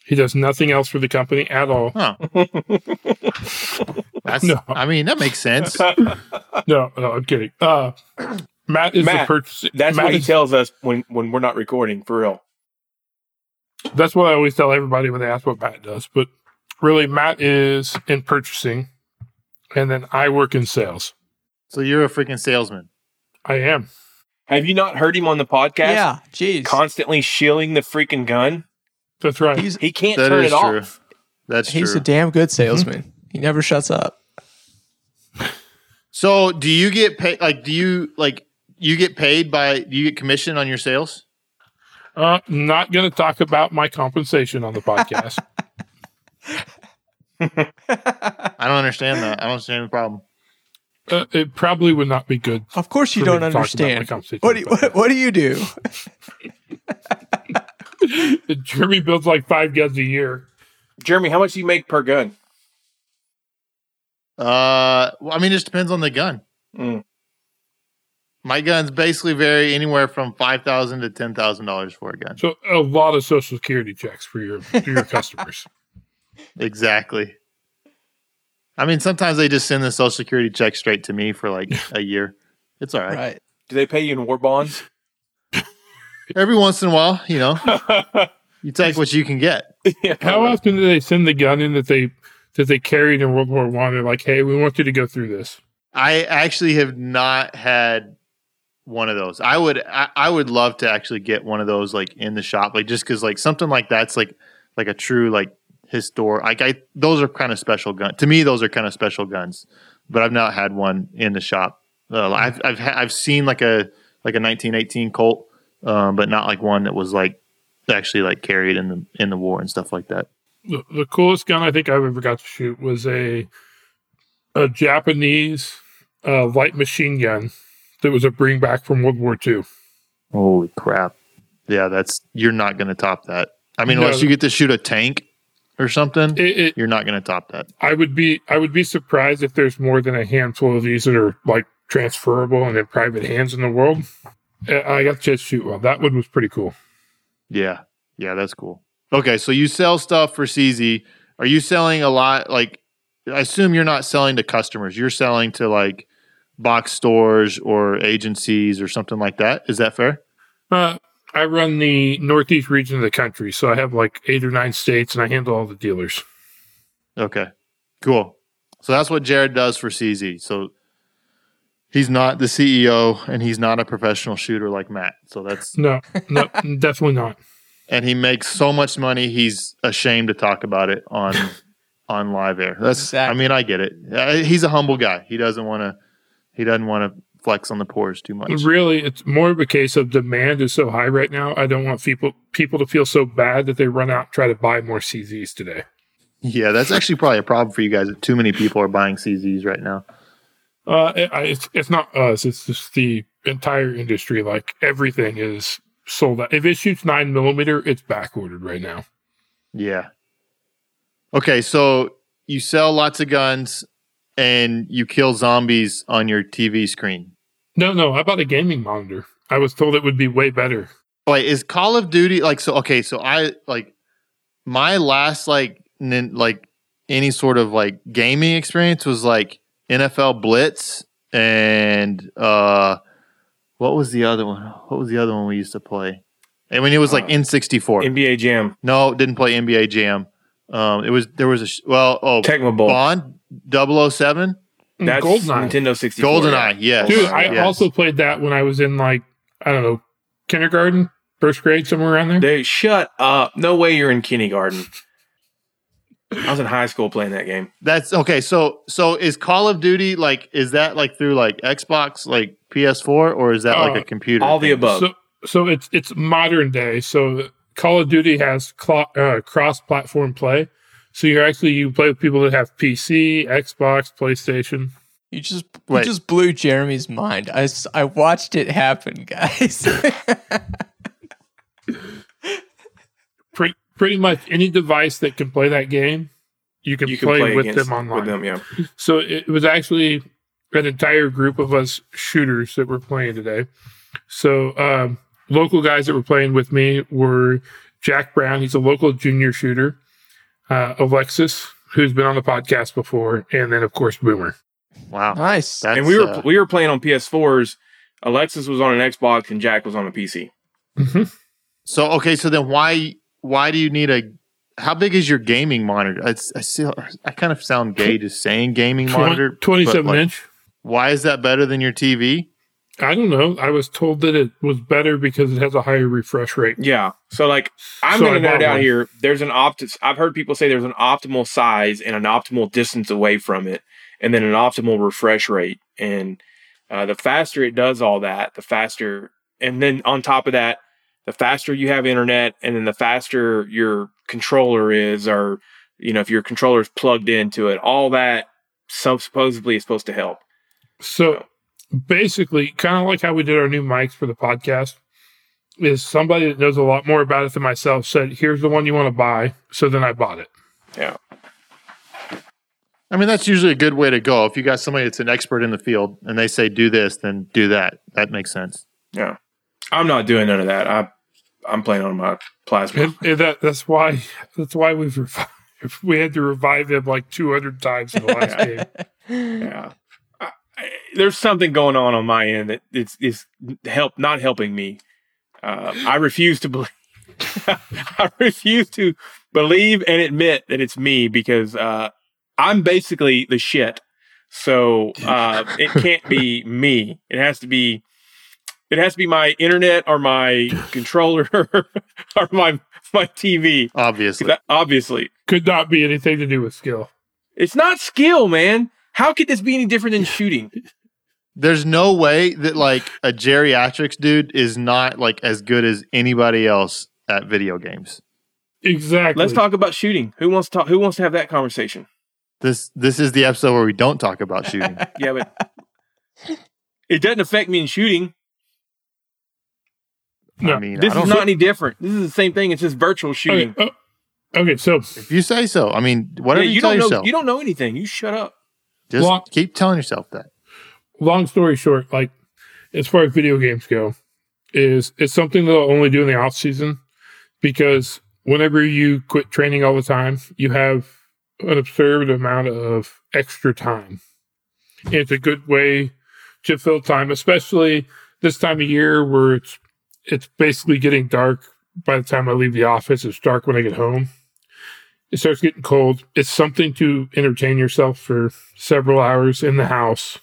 He does nothing else for the company at all. Huh. That's, no. I mean, that makes sense. no, no, I'm kidding. Uh, Matt is Matt, the purchasing. That's Matt what he is, tells us when, when we're not recording, for real. That's what I always tell everybody when they ask what Matt does. But really, Matt is in purchasing, and then I work in sales. So you're a freaking salesman. I am. Have you not heard him on the podcast? Yeah, geez. Constantly shilling the freaking gun. That's right. He's, he can't turn it true. off. That's He's true. He's a damn good salesman. Mm-hmm. He never shuts up. So, do you get paid? Like, do you like you get paid by? Do you get commission on your sales? Uh, not going to talk about my compensation on the podcast. I don't understand that. I don't understand the problem. Uh, it probably would not be good. Of course, you don't understand. What do you, what, what do you do? Jeremy builds like five guns a year. Jeremy, how much do you make per gun? Uh, well, I mean, it just depends on the gun. Mm. My guns basically vary anywhere from five thousand to ten thousand dollars for a gun. So a lot of social security checks for your for your customers. Exactly. I mean, sometimes they just send the social security check straight to me for like a year. It's all right. Right. Do they pay you in war bonds? Every once in a while, you know, you take what you can get. Yeah. How often do they send the gun in that they that they carried in World War One? They're like, hey, we want you to go through this. I actually have not had one of those. I would, I, I would love to actually get one of those, like in the shop, like just because, like something like that's like, like a true like historic. Like I, those are kind of special guns to me. Those are kind of special guns, but I've not had one in the shop. Uh, I've, I've, ha- I've seen like a like a nineteen eighteen Colt. Um, but not like one that was like actually like carried in the in the war and stuff like that. The, the coolest gun I think I've ever got to shoot was a a Japanese uh, light machine gun that was a bring back from World War Two. Holy crap! Yeah, that's you're not going to top that. I mean, no, unless you get to shoot a tank. or something, it, it, you're not going to top that. I would be I would be surprised if there's more than a handful of these that are like transferable and in private hands in the world. I got to shoot well. That one was pretty cool. Yeah, yeah, that's cool. Okay, so you sell stuff for C Z. Are you selling a lot? Like, I assume you're not selling to customers. You're selling to like box stores or agencies or something like that. Is that fair? Uh, I run the northeast region of the country, so I have like eight or nine states, and I handle all the dealers. Okay, cool. So that's what Jared does for C Z. So he's not the C E O, and he's not a professional shooter like Matt. So that's no, no, definitely not. And he makes so much money, he's ashamed to talk about it on on live air. That's exactly. I mean, I get it. He's a humble guy. He doesn't want to. He doesn't want to flex on the pores too much. Really, it's more of a case of demand is so high right now. I don't want people people to feel so bad that they run out and try to buy more C Zs today. Yeah, that's actually probably a problem for you guys. That too many people are buying C Zs right now. Uh, it, it's it's not us. It's just the entire industry. Like everything is sold out. If it shoots nine millimeter, it's back ordered right now. Yeah. Okay, so you sell lots of guns and you kill zombies on your T V screen. No, no, I bought a gaming monitor. I was told it would be way better. Like, is Call of Duty like so? Okay, so I like my last like nin, like any sort of like gaming experience was like N F L Blitz and uh, what was the other one? What was the other one we used to play? I mean, it was like uh, N sixty-four. N B A Jam. No, didn't play N B A Jam. Um, it was there was a sh- well oh Tecmo Bowl. Bond double oh seven. That's GoldenEye. Nintendo sixty-four. GoldenEye, yeah. Yes. Dude, I yes. also played that when I was in like I don't know kindergarten, first grade, somewhere around there. They shut up. No way you're in kindergarten. I was in high school playing that game. That's okay. So, so is Call of Duty like? Is that like through like Xbox, like P S four, or is that uh, like a computer? All thing? The above. So, so it's it's modern day. So Call of Duty has cl- uh, cross-platform play. So you're actually you play with people that have P C, Xbox, PlayStation. You just Wait. you just blew Jeremy's mind. I I watched it happen, guys. Pretty. Pretty much any device that can play that game, you can, you can play, play with them online. With them, yeah. So it was actually an entire group of us shooters that were playing today. So um, local guys that were playing with me were Jack Brown. He's a local junior shooter. Uh, Alexis, who's been on the podcast before. And then, of course, Boomer. Wow. Nice. That's, and we were, uh, we were playing on P S fours. Alexis was on an Xbox and Jack was on a P C. Mm-hmm. So, okay. So then why... Why do you need a? How big is your gaming monitor? It's, I still, I kind of sound gay just saying gaming monitor. twenty-seven like, inch. Why is that better than your T V? I don't know. I was told that it was better because it has a higher refresh rate. Yeah. So like, I'm so going to note out here. There's an opt. I've heard people say there's an optimal size and an optimal distance away from it, and then an optimal refresh rate. And uh, the faster it does all that, the faster. And then on top of that, the faster you have internet, and then the faster your controller is, or, you know, if your controller is plugged into it, all that some supposedly is supposed to help. So, so basically, kind of like how we did our new mics for the podcast, is somebody that knows a lot more about it than myself said, here's the one you want to buy. So then I bought it. Yeah. I mean, that's usually a good way to go. If you got somebody that's an expert in the field and they say, do this, then do that. That makes sense. Yeah. I'm not doing none of that. I I'm playing on my plasma. It, it, that, that's why. That's why we've revived. We had to revive him like two hundred times in the last game. Yeah, I, I, there's something going on on my end that it's is help not helping me. Uh, I refuse to believe. I refuse to believe and admit that it's me because uh, I'm basically the shit. So uh, it can't be me. It has to be. It has to be my internet or my controller or my my T V. Obviously. I, obviously. Could not be anything to do with skill. It's not skill, man. How could this be any different than shooting? There's no way that like a geriatrics dude is not like as good as anybody else at video games. Exactly. Let's talk about shooting. Who wants to talk, who wants to have that conversation? This this is the episode where we don't talk about shooting. Yeah, but it doesn't affect me in shooting. No, I mean, this is not any different. This is the same thing. It's just virtual shooting. Okay. Okay, so if you say so, I mean, whatever yeah, you, you tell know, yourself, you don't know anything. You shut up. Just long, keep telling yourself that. Long story short, like as far as video games go, is it's something that I'll only do in the off season, because whenever you quit training all the time, you have an absurd amount of extra time. And it's a good way to fill time, especially this time of year where it's it's basically getting dark. By the time I leave the office, it's dark when I get home. It starts getting cold. It's something to entertain yourself for several hours in the house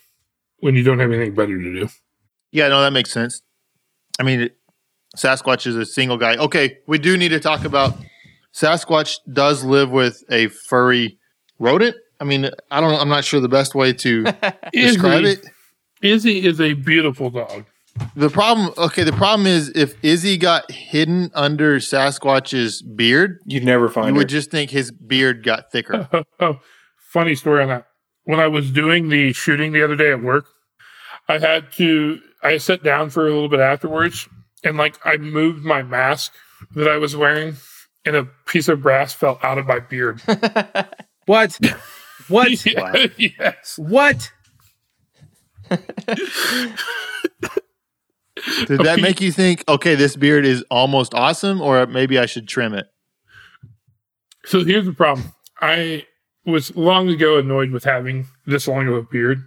when you don't have anything better to do. Yeah, no, that makes sense. I mean, Sasquatch is a single guy. Okay, we do need to talk about Sasquatch does live with a furry rodent. I mean, I don't. I'm not sure the best way to describe it. Izzy is a beautiful dog. The problem, okay, the problem is if Izzy got hidden under Sasquatch's beard, you'd never find You her. Would just think his beard got thicker. Oh, oh, oh. Funny story on that. When I was doing the shooting the other day at work, I had to, I sat down for a little bit afterwards, and like I moved my mask that I was wearing, and a piece of brass fell out of my beard. What? What? Yeah, yes. What? Did that make you think, okay, this beard is almost awesome, or maybe I should trim it? So here's the problem. I was long ago annoyed with having this long of a beard.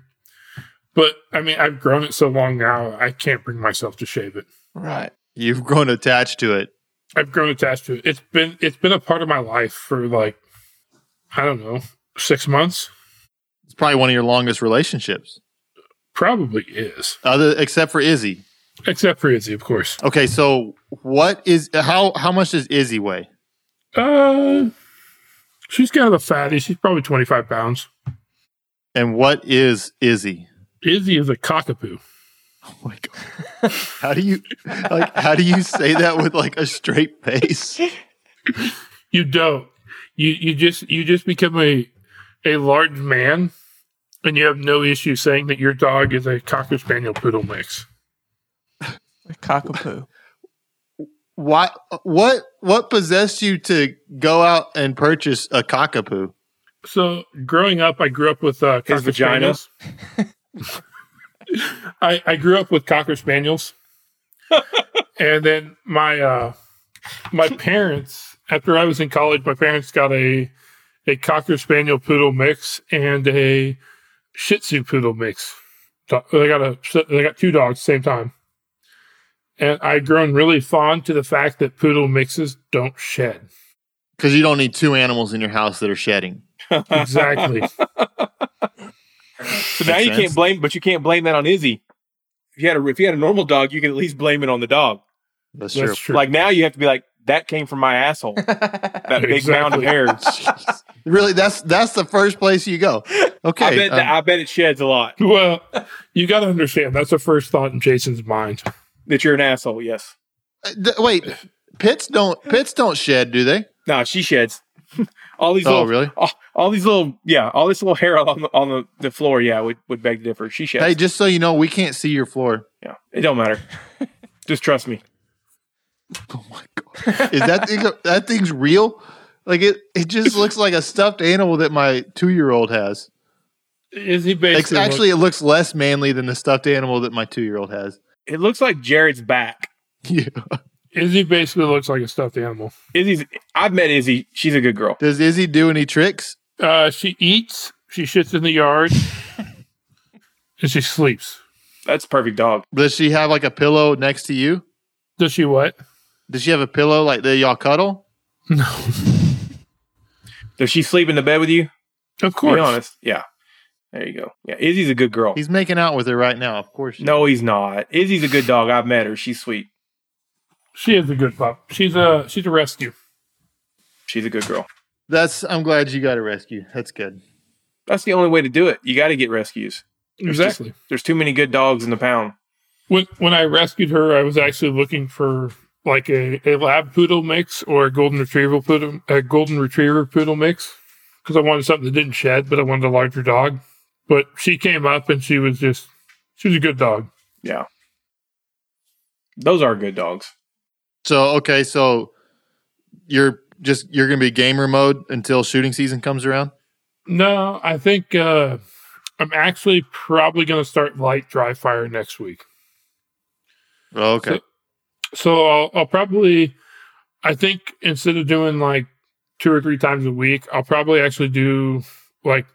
But, I mean, I've grown it so long now, I can't bring myself to shave it. Right. You've grown attached to it. I've grown attached to it. It's been it's been a part of my life for, like, I don't know, six months. It's probably one of your longest relationships. Probably is. Other Except for Izzy. Except for Izzy, of course. Okay, so what is how how much does Izzy weigh? Uh, she's kind of a fatty. She's probably twenty-five pounds. And what is Izzy? Izzy is a cockapoo. Oh my god! How do you like? How do you say that with like a straight face? You don't. You you just you just become a a large man, and you have no issue saying that your dog is a cocker spaniel poodle mix. A cockapoo. Why? What? What possessed you to go out and purchase a cockapoo? So, growing up, I grew up with uh, his vagina. I, I grew up with cocker spaniels, and then my uh, my parents. After I was in college, my parents got a a cocker spaniel poodle mix and a Shih Tzu poodle mix. They got a they got two dogs at the same time. And I've grown really fond to the fact that poodle mixes don't shed. Because you don't need two animals in your house that are shedding. Exactly. So now you can't blame, but you can't blame that on Izzy. If you had a if you had a normal dog, you can at least blame it on the dog. That's, That's true. true. Like now you have to be like, that came from my asshole. That big exactly. mound of hair. Really, that's that's the first place you go. Okay. I bet, um, I bet it sheds a lot. Well, you got to understand, that's the first thought in Jason's mind. That you're an asshole, yes. Uh, th- wait, pits don't pits don't shed, do they? No, nah, she sheds. all these. Oh, little, really? All, all these little, yeah, all this little hair on the on the, the floor, yeah, would would beg to differ. She sheds. Hey, just so you know, we can't see your floor. Yeah, it don't matter. Just trust me. Oh my god, is that thing, that thing's real? Like it, it just looks like a stuffed animal that my two year old has. Is he basically? Like, actually, looks- it looks less manly than the stuffed animal that my two year old has. It looks like Jared's back. Yeah. Izzy basically looks like a stuffed animal. Izzy's. I've met Izzy. She's a good girl. Does Izzy do any tricks? Uh, she eats. She shits in the yard. And she sleeps. That's a perfect dog. Does she have like a pillow next to you? Does she what? Does she have a pillow like that y'all cuddle? No. Does she sleep in the bed with you? Of course. Be honest. Yeah. There you go. Yeah, Izzy's a good girl. He's making out with her right now, of course. No, he's not. Izzy's a good dog. I've met her. She's sweet. She is a good pup. She's a she's a rescue. She's a good girl. That's. I'm glad you got a rescue. That's good. That's the only way to do it. You got to get rescues. There's exactly. Just, there's too many good dogs in the pound. When when I rescued her, I was actually looking for like a, a lab poodle mix or a golden retriever poodle a golden retriever poodle mix because I wanted something that didn't shed, but I wanted a larger dog. But she came up and she was just, she was a good dog. Yeah. Those are good dogs. So, okay. So your just you're going to be gamer mode until shooting season comes around? No, I think uh, I'm actually probably going to start light dry fire next week. Oh, okay. So, so I'll, I'll probably, I think instead of doing like two or three times a week, I'll probably actually do like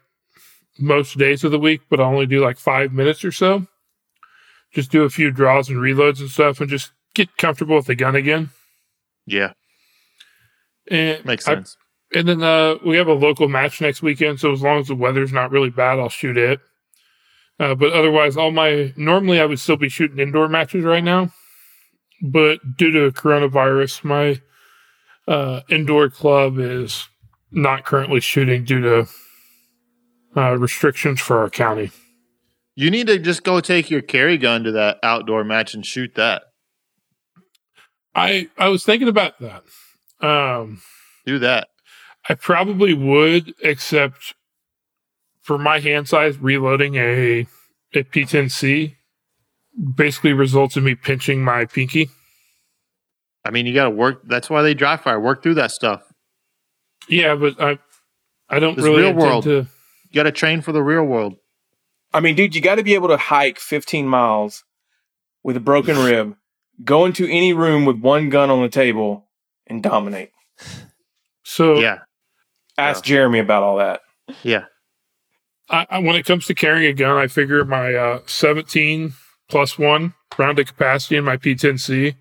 most days of the week, but I'll only do like five minutes or so. Just do a few draws and reloads and stuff and just get comfortable with the gun again. Yeah. And makes sense. I, and then uh, we have a local match next weekend, so as long as the weather's not really bad, I'll shoot it. Uh, but otherwise, all my normally I would still be shooting indoor matches right now, but due to coronavirus, my uh, indoor club is not currently shooting due to uh, restrictions for our county. You need to just go take your carry gun to that outdoor match and shoot that. I I was thinking about that. Um, Do that. I probably would, except for my hand size, reloading a, a P ten C basically results in me pinching my pinky. I mean, you got to work. That's why they dry fire. Work through that stuff. Yeah, but I I don't this really real world. To... You got to train for the real world. I mean, dude, you got to be able to hike fifteen miles with a broken rib, go into any room with one gun on the table, and dominate. So, yeah. Ask yeah. Jeremy about all that. Yeah. I, I, when it comes to carrying a gun, I figure my uh, seventeen plus one rounded capacity in my P ten C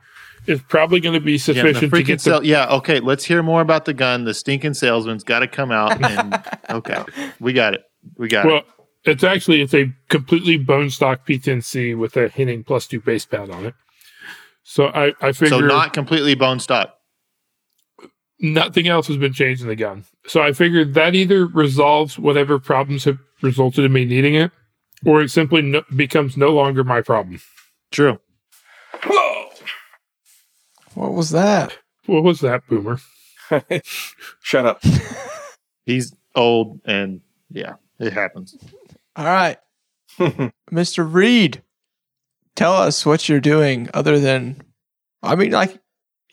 is probably going to be sufficient yeah, to get the... Sell- yeah, okay, let's hear more about the gun. The stinking salesman's got to come out. And okay, we got it. We got well, it. Well, it's actually it's a completely bone stock P ten C with a Henning plus two base pad on it. So I, I figure... So not completely bone stock. Nothing else has been changed in the gun. So I figured that either resolves whatever problems have resulted in me needing it, or it simply no- becomes no longer my problem. True. Whoa! What was that? What was that, Boomer? Shut up. He's old, and yeah, it happens. All right. Mister Reed, tell us what you're doing other than... I mean, like,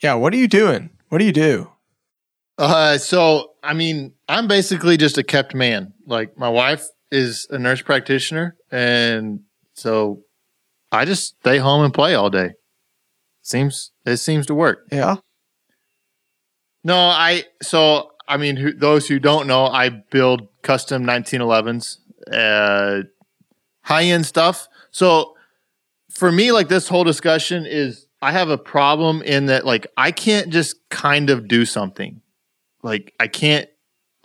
yeah, what are you doing? What do you do? Uh, so, I mean, I'm basically just a kept man. Like, my wife is a nurse practitioner, and so I just stay home and play all day. Seems it seems to work. Yeah. No, I so I mean, who, those who don't know, I build custom nineteen elevens, uh, high end stuff. So for me, like this whole discussion is, I have a problem in that, like, I can't just kind of do something. Like, I can't,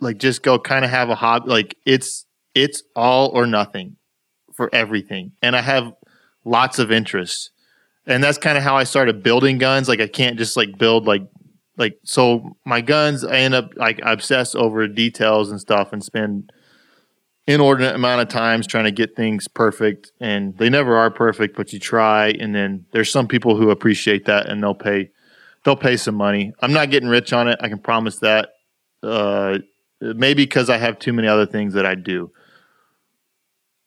like, just go kind of have a hobby. Like, it's it's all or nothing for everything. And I have lots of interests. And that's kind of how I started building guns. Like, I can't just, like, build, like, like so my guns, I end up, like, I obsess over details and stuff and spend inordinate amount of times trying to get things perfect. And they never are perfect, but you try. And then there's some people who appreciate that, and they'll pay They'll pay some money. I'm not getting rich on it. I can promise that. Uh, maybe because I have too many other things that I do.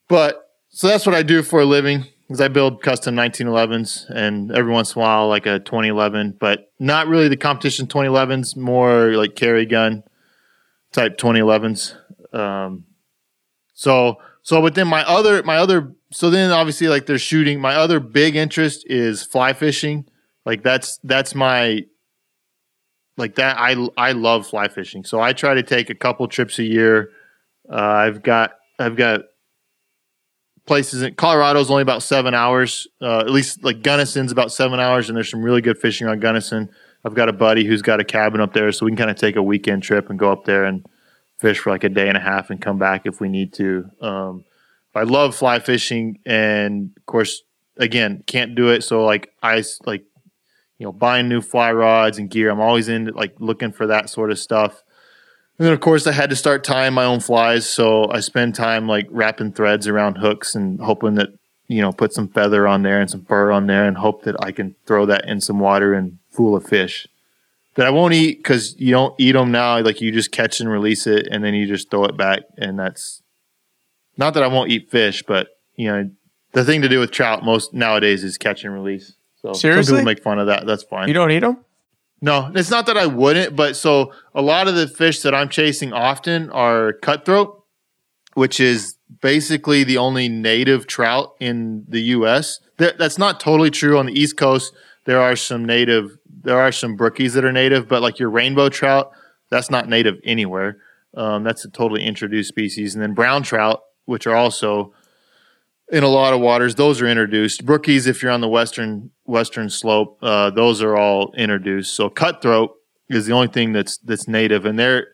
But so that's what I do for a living, is I build custom nineteen elevens and every once in a while like a twenty eleven, but not really the competition twenty elevens, more like carry gun type twenty elevens. Um, so so but then my other my other so then obviously like they're shooting. My other big interest is fly fishing. Like that's, that's my, like that, I, I love fly fishing. So I try to take a couple trips a year. Uh, I've got, I've got places in Colorado's only about seven hours, uh, at least like Gunnison's about seven hours. And there's some really good fishing on Gunnison. I've got a buddy who's got a cabin up there. So we can kind of take a weekend trip and go up there and fish for like a day and a half and come back if we need to. Um, I love fly fishing, and of course, again, can't do it. So like I like, you know, buying new fly rods and gear. I'm always into like looking for that sort of stuff. And then of course I had to start tying my own flies. So I spend time like wrapping threads around hooks and hoping that, you know, put some feather on there and some fur on there and hope that I can throw that in some water and fool a fish that I won't eat. Cause you don't eat them now. Like you just catch and release it and then you just throw it back. And that's not that I won't eat fish, but you know, the thing to do with trout most nowadays is catch and release. So seriously? Some people make fun of that. That's fine. You don't eat them? No, it's not that I wouldn't, but so a lot of the fish that I'm chasing often are cutthroat, which is basically the only native trout in the U S. That, that's not totally true. On the East Coast, there are some native, there are some brookies that are native, but like your rainbow trout, that's not native anywhere. Um, that's a totally introduced species. And then brown trout, which are also in a lot of waters, those are introduced. Brookies, if you're on the western western slope, uh, those are all introduced. So cutthroat is the only thing that's that's native, and they're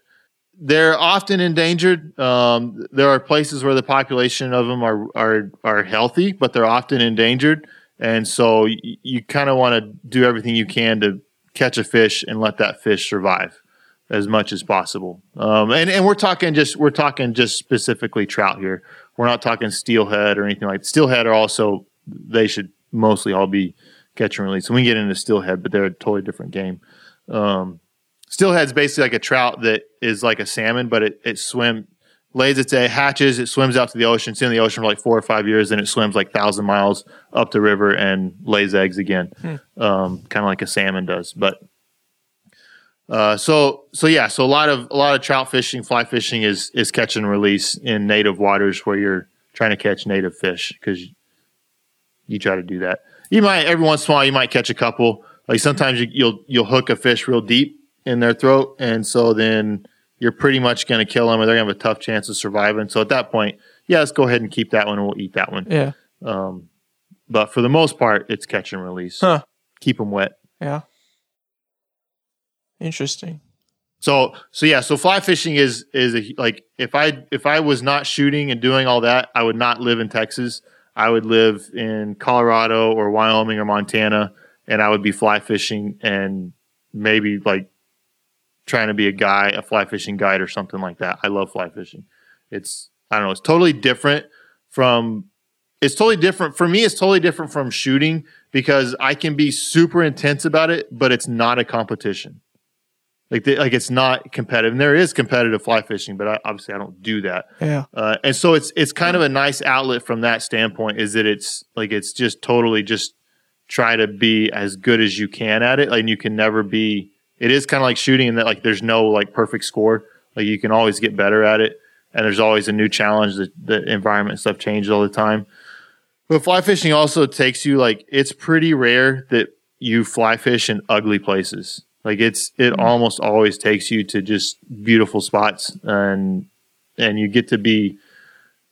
they're often endangered. Um, there are places where the population of them are are are healthy, but they're often endangered, and so y- you kind of want to do everything you can to catch a fish and let that fish survive as much as possible. Um, and and we're talking just we're talking just specifically trout here. We're not talking steelhead or anything like that. Steelhead are also, they should mostly all be catch and release. So we can get into steelhead, but they're a totally different game. Um, steelhead's basically like a trout that is like a salmon, but it, it swim, lays its egg, hatches, it swims out to the ocean. It's in the ocean for like four or five years, then it swims like thousand miles up the river and lays eggs again, hmm. um, kind of like a salmon does. But Uh, so, so yeah, so a lot of, a lot of trout fishing, fly fishing is, is catch and release in native waters where you're trying to catch native fish. Cause you, you try to do that. You might, every once in a while, you might catch a couple, like sometimes you, you'll, you'll hook a fish real deep in their throat. And so then you're pretty much going to kill them, or they're gonna have a tough chance of surviving. So at that point, yeah, let's go ahead and keep that one and we'll eat that one. Yeah. Um, but for the most part, it's catch and release. Huh. Keep them wet. Yeah. Interesting. So, so yeah, so fly fishing is, is a, like, if I, if I was not shooting and doing all that, I would not live in Texas. I would live in Colorado or Wyoming or Montana, and I would be fly fishing and maybe like trying to be a guy, a fly fishing guide or something like that. I love fly fishing. It's, I don't know, it's totally different from, it's totally different for me. It's totally different from shooting because I can be super intense about it, but it's not a competition. Like, the, like it's not competitive. And there is competitive fly fishing, but I, obviously I don't do that. Yeah. Uh, and so it's it's kind of a nice outlet from that standpoint. Is that it's like it's just totally just try to be as good as you can at it. Like, and you can never be. It is kind of like shooting in that like there's no like perfect score. Like you can always get better at it, and there's always a new challenge. The, the environment and stuff changes all the time. But fly fishing also takes you like it's pretty rare that you fly fish in ugly places. Like it's, it almost always takes you to just beautiful spots, and and you get to be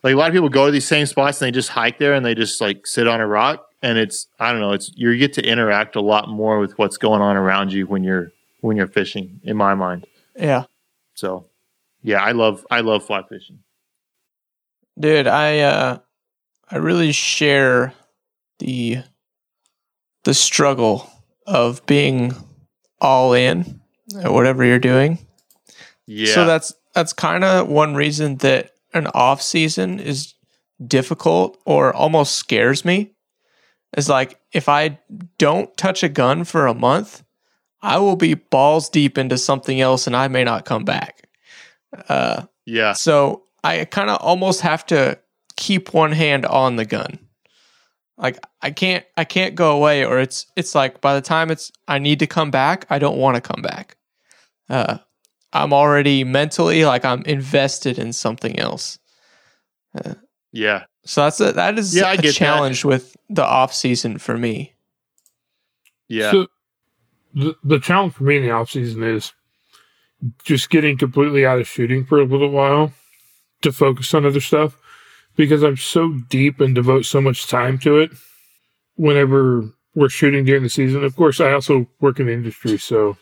like a lot of people go to these same spots and they just hike there and they just like sit on a rock, and it's I don't know it's you get to interact a lot more with what's going on around you when you're when you're fishing, in my mind. Yeah. So, yeah, I love I love fly fishing. Dude, I uh, I really share the the struggle of being all in at whatever you're doing. Yeah. So that's that's kind of one reason that an off season is difficult or almost scares me. Is like if I don't touch a gun for a month, I will be balls deep into something else and I may not come back. Uh, yeah. So I kind of almost have to keep one hand on the gun. Like I can't, I can't go away, or it's, it's like by the time it's, I need to come back, I don't want to come back. Uh, I'm already mentally like I'm invested in something else. Uh, yeah. So that's a, that is yeah, a challenge that. With the off season for me. Yeah. So the, the challenge for me in the off season is just getting completely out of shooting for a little while to focus on other stuff. Because I'm so deep and devote so much time to it whenever we're shooting during the season. Of course, I also work in the industry, so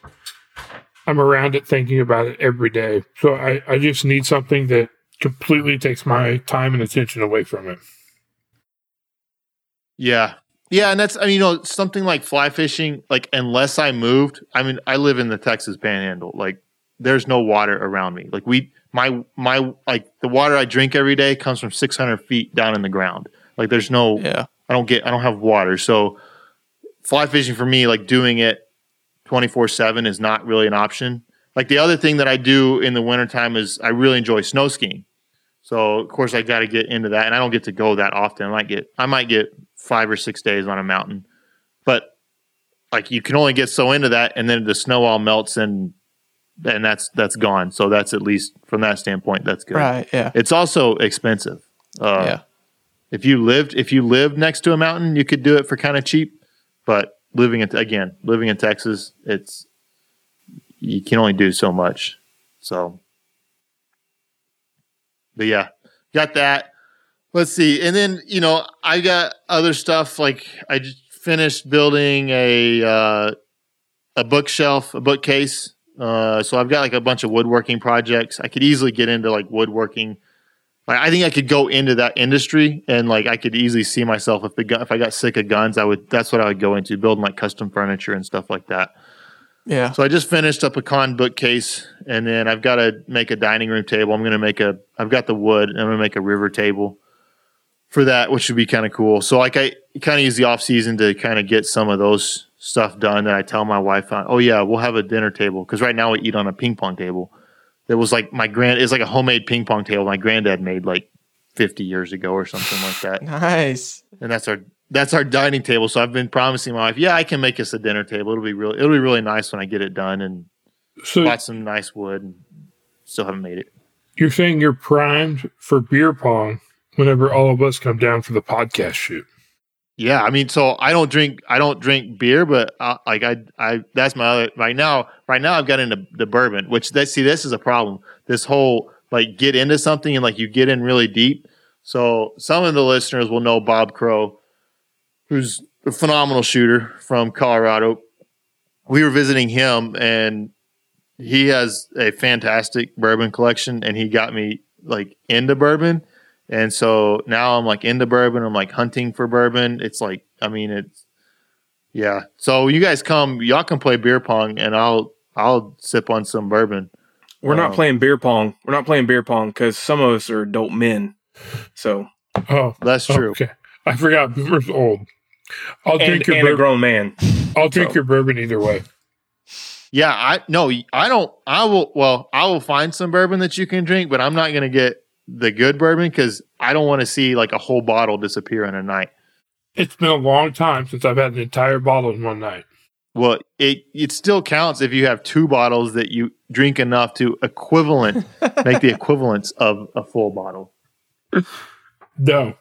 I'm around it thinking about it every day. So I, I just need something that completely takes my time and attention away from it. Yeah. Yeah, and that's, I mean, you know, something like fly fishing, like unless I moved, I mean, I live in the Texas Panhandle. Like, there's no water around me. Like, we... My, my, like the water I drink every day comes from six hundred feet down in the ground. Like there's no, yeah. I don't get, I don't have water. So fly fishing for me, like doing it twenty-four seven is not really an option. Like the other thing that I do in the wintertime is I really enjoy snow skiing. So of course I got to get into that, and I don't get to go that often. I might get, I might get five or six days on a mountain, but like you can only get so into that, and then the snow all melts and and that's that's gone. So that's at least from that standpoint, that's good. Right. Yeah. It's also expensive. Uh, yeah. If you lived if you lived next to a mountain, you could do it for kind of cheap. But living in again, living in Texas, it's you can only do so much. So, but yeah, got that. Let's see, and then you know I got other stuff like I just finished building a uh, a bookshelf, a bookcase. Uh, so I've got like a bunch of woodworking projects. I could easily get into like woodworking. Like, I think I could go into that industry, and like I could easily see myself if the gun, if I got sick of guns, I would. That's what I would go into, building like custom furniture and stuff like that. Yeah. So I just finished up a pecan bookcase, and then I've got to make a dining room table. I'm gonna make a. I've got the wood, and I'm gonna make a river table for that, which would be kind of cool. So like I kind of use the off season to kind of get some of those stuff done. And I tell my wife, oh yeah, we'll have a dinner table because right now we eat on a ping pong table. That was like my grand. It's like a homemade ping pong table my granddad made like fifty years ago or something like that. Nice. And that's our that's our dining table. So I've been promising my wife, yeah, I can make us a dinner table. It'll be really it'll be really nice when I get it done and so bought some nice wood. And still haven't made it. You're saying you're primed for beer pong whenever all of us come down for the podcast shoot. Yeah, I mean, so I don't drink I don't drink beer, but I, like I I that's my other, right now right now I've got into the bourbon, which that see this is a problem. This whole like get into something and like you get in really deep. So some of the listeners will know Bob Crow, who's a phenomenal shooter from Colorado. We were visiting him and he has a fantastic bourbon collection and he got me like into bourbon. And so now I'm like into bourbon. I'm like hunting for bourbon. It's like, I mean, it's, yeah. So you guys come, y'all can play beer pong and I'll, I'll sip on some bourbon. We're um, not playing beer pong. We're not playing beer pong because some of us are adult men. So, oh, that's true. Okay. I forgot. We're old. I'll and, drink your and bourbon. A grown man. I'll drink so. your bourbon either way. Yeah. I, no, I don't, I will, well, I will find some bourbon that you can drink, but I'm not going to get the good bourbon because I don't want to see like a whole bottle disappear in a night. It's been a long time since I've had an entire bottle in one night. Well, it it still counts if you have two bottles that you drink enough to equivalent make the equivalence of a full bottle. No.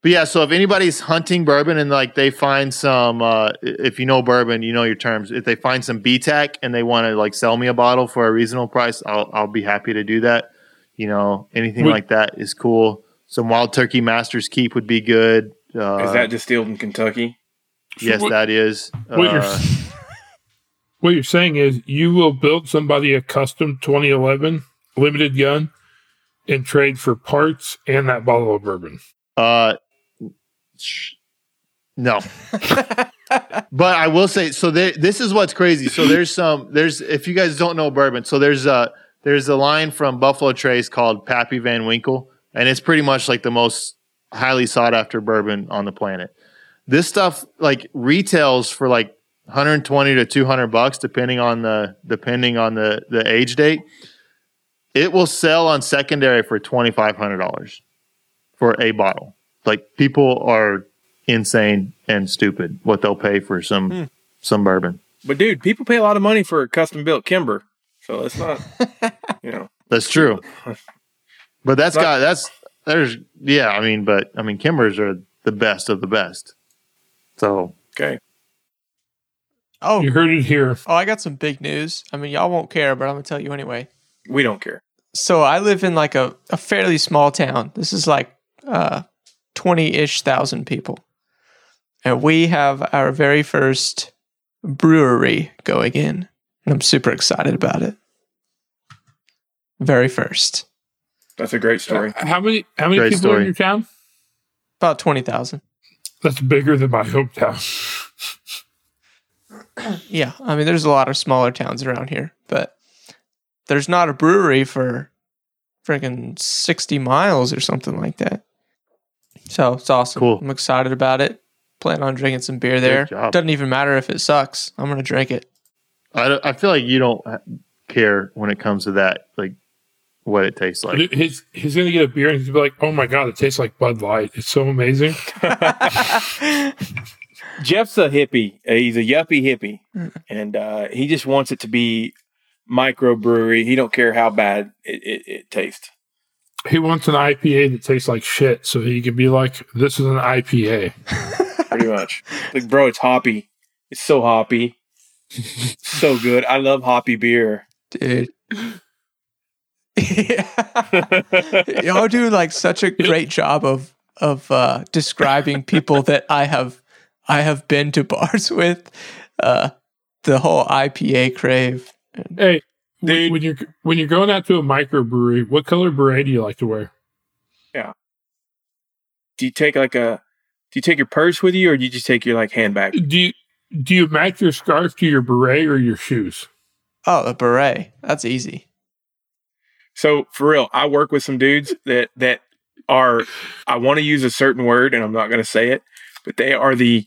But yeah, so if anybody's hunting bourbon and like they find some uh if you know bourbon, you know your terms. If they find some B T A C and they want to like sell me a bottle for a reasonable price, I'll I'll be happy to do that. You know, anything we, like that is cool. Some Wild Turkey Masters Keep would be good. Uh, is that distilled in Kentucky? So yes, what, that is. What, uh, you're, what you're saying is you will build somebody a custom twenty eleven limited gun and trade for parts and that bottle of bourbon. Uh, sh- no. But I will say, so there, this is what's crazy. So there's some, there's, if you guys don't know bourbon, so there's a, uh, there's a line from Buffalo Trace called Pappy Van Winkle, and it's pretty much like the most highly sought after bourbon on the planet. This stuff like retails for like one twenty to two hundred bucks, depending on the depending on the, the age date. It will sell on secondary for twenty-five hundred dollars for a bottle. Like people are insane and stupid what they'll pay for some hmm. some bourbon. But dude, people pay a lot of money for a custom built Kimber. So it's not, you know, that's true, but that's not, got, that's, there's, yeah. I mean, but I mean, Kimbers are the best of the best. So, okay. Oh, you heard it here. Oh, I got some big news. I mean, y'all won't care, but I'm gonna tell you anyway. We don't care. So I live in like a, a fairly small town. This is like, uh, twenty-ish thousand people. And we have our very first brewery going in. And I'm super excited about it. Very first. That's a great story. Uh, how many how many great people story. are in your town? About twenty thousand. That's bigger than my hometown. Yeah. I mean, there's a lot of smaller towns around here, but there's not a brewery for freaking sixty miles or something like that. So it's awesome. Cool. I'm excited about it. Plan on drinking some beer there. Doesn't even matter if it sucks. I'm going to drink it. I, I feel like you don't care when it comes to that, like what it tastes like. He's, he's going to get a beer and he's going to be like, oh my God, it tastes like Bud Light. It's so amazing. Jeff's a hippie. He's a yuppie hippie. Mm. And uh, he just wants it to be microbrewery. He don't care how bad it, it, it tastes. He wants an I P A that tastes like shit, so he can be like, this is an I P A. Pretty much. Like, bro, it's hoppy. It's so hoppy. So good. I love hoppy beer. Dude. Yeah. Y'all do like such a great job of of uh, describing people that I have I have been to bars with. Uh, the whole I P A crave. Hey, dude. When you're when you're going out to a microbrewery, what color beret do you like to wear? Yeah. Do you take like a do you take your purse with you, or do you just take your like handbag? Do you do you match your scarf to your beret or your shoes? Oh, the beret. That's easy. So for real, I work with some dudes that that are, I want to use a certain word and I'm not going to say it, but they are the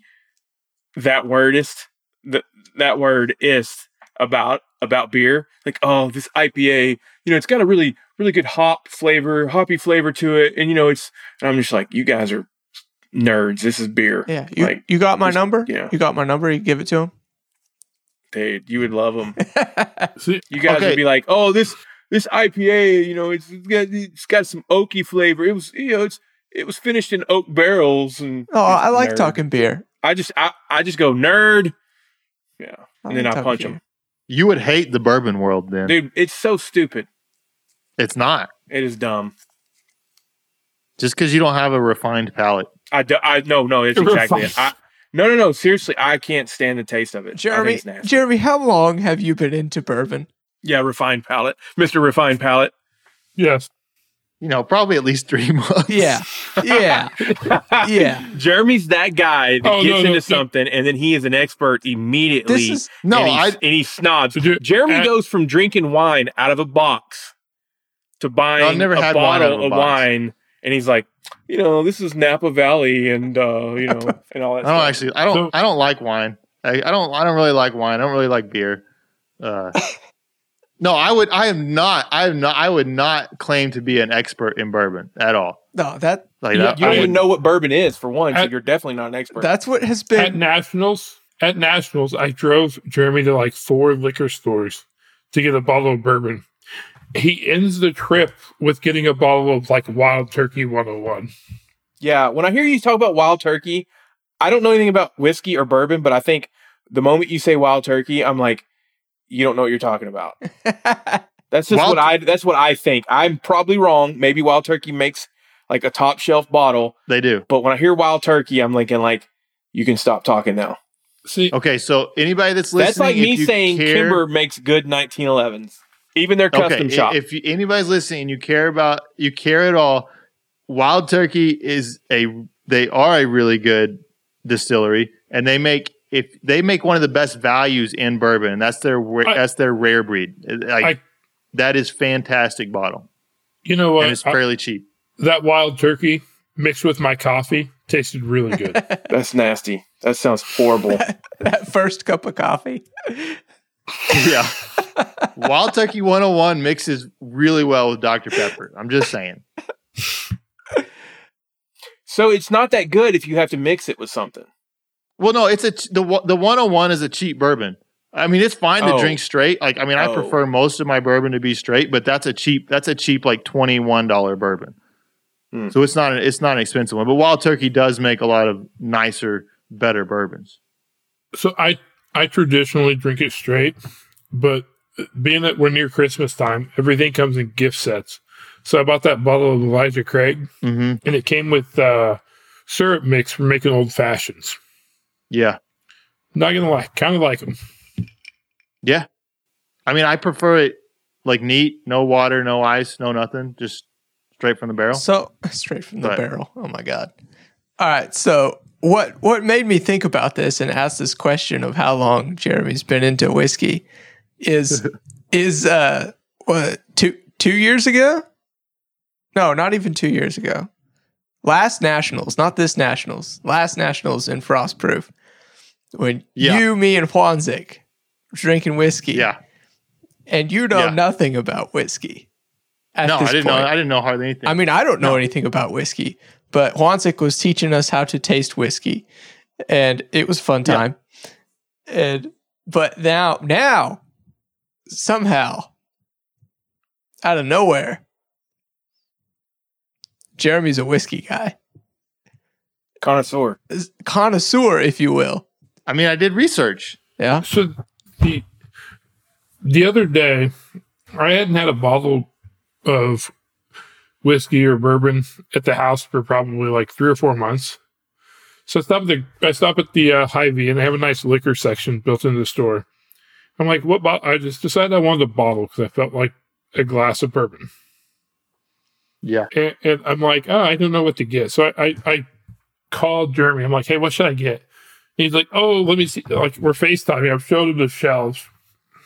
that wordist the, that word is about about beer. Like, oh, this I P A, you know, it's got a really really good hop flavor, hoppy flavor to it, and you know, it's, and I'm just like, you guys are nerds. This is beer. Yeah, you, like, you got my just, number. Yeah, you got my number. You give it to them. Dude, you would love them. You guys okay. would be like, oh, this this I P A, you know, it's, it's, got, it's got some oaky flavor. It was, you know, it's it was finished in oak barrels and. Oh, I like nerd. Talking beer. I just I, I just go nerd. Yeah, I and then I punch them. You would hate the bourbon world, then, dude. It's so stupid. It's not. It is dumb. Just because you don't have a refined palate. I do, I no no it's exactly it. I, no no no seriously, I can't stand the taste of it. Jeremy, Jeremy, how long have you been into bourbon? Yeah, refined palate, Mister Refined Palate. Yes, you know, probably at least three months. Yeah, yeah, yeah. Jeremy's that guy that oh, gets no, into no, something no. and then he is an expert immediately. This is, no, and he, I, and he snobs. Jer- Jeremy I, goes from drinking wine out of a box to buying no, I've never a had bottle wine of, of wine, and he's like, you know, this is Napa Valley, and uh, you know, and all that. I don't stuff. actually. I don't. So, I don't like wine. I, I don't. I don't really like wine. I don't really like beer. Uh, No, I would. I am not. I am not. I would not claim to be an expert in bourbon at all. No, that like you, that, you don't I even would, know what bourbon is for one. At, so you're definitely not an expert. That's what has been at nationals. At nationals, I drove Jeremy to like four liquor stores to get a bottle of bourbon. He ends the trip with getting a bottle of like Wild Turkey one oh one. Yeah, when I hear you talk about Wild Turkey, I don't know anything about whiskey or bourbon, but I think the moment you say Wild Turkey, I'm like, you don't know what you're talking about. That's just wild what I. That's what I think. I'm probably wrong. Maybe Wild Turkey makes like a top shelf bottle. They do. But when I hear Wild Turkey, I'm thinking like, you can stop talking now. See, okay. So anybody that's listening, that's like me saying care, Kimber makes good nineteen elevens, even their custom okay, shop. If you, anybody's listening, you care about you care at all. Wild Turkey is a. They are a really good distillery, and they make. If they make one of the best values in bourbon, and that's their I, that's their rare breed. Like I, that is fantastic bottle. You know what? And it's fairly I, cheap. That Wild Turkey mixed with my coffee tasted really good. That's nasty. That sounds horrible. that, that first cup of coffee. Yeah. Wild Turkey one oh one mixes really well with Doctor Pepper. I'm just saying. So it's not that good if you have to mix it with something. Well, no, it's a the the one oh one is a cheap bourbon. I mean, it's fine to oh. drink straight. Like, I mean, I oh. prefer most of my bourbon to be straight, but that's a cheap that's a cheap like twenty-one dollars bourbon. Mm. So it's not an, it's not an expensive one. But Wild Turkey does make a lot of nicer, better bourbons. So I I traditionally drink it straight, but being that we're near Christmas time, everything comes in gift sets. So I bought that bottle of Elijah Craig, mm-hmm. and it came with uh, syrup mix for making old fashions. Yeah. Not going to lie. Kind of like them. Yeah. I mean, I prefer it like neat, no water, no ice, no nothing. Just straight from the barrel. So straight from the but. barrel. Oh, my God. All right. So what, what made me think about this and ask this question of how long Jeremy's been into whiskey is, is uh, what, two, two years ago? No, not even two years ago. Last Nationals, not this Nationals, last Nationals in Frostproof. When yeah. you, me, and Hwansik were drinking whiskey, yeah, and you know yeah. nothing about whiskey. At no, this I didn't point. know. I didn't know hardly anything. I mean, I don't know no. anything about whiskey, but Hwansik was teaching us how to taste whiskey, and it was fun time. Yeah. And but now, now somehow out of nowhere, Jeremy's a whiskey guy. Connoisseur. Connoisseur, if you will. I mean, I did research. Yeah. So the the other day, I hadn't had a bottle of whiskey or bourbon at the house for probably like three or four months. So I stopped at the, I stopped at the uh, Hy-Vee, and they have a nice liquor section built into the store. I'm like, what bottle? I just decided I wanted a bottle because I felt like a glass of bourbon. Yeah. And, and I'm like, oh, I don't know what to get. So I, I, I called Jeremy. I'm like, hey, what should I get? And he's like, oh, let me see. Like, we're FaceTiming. I've showed him the shelves.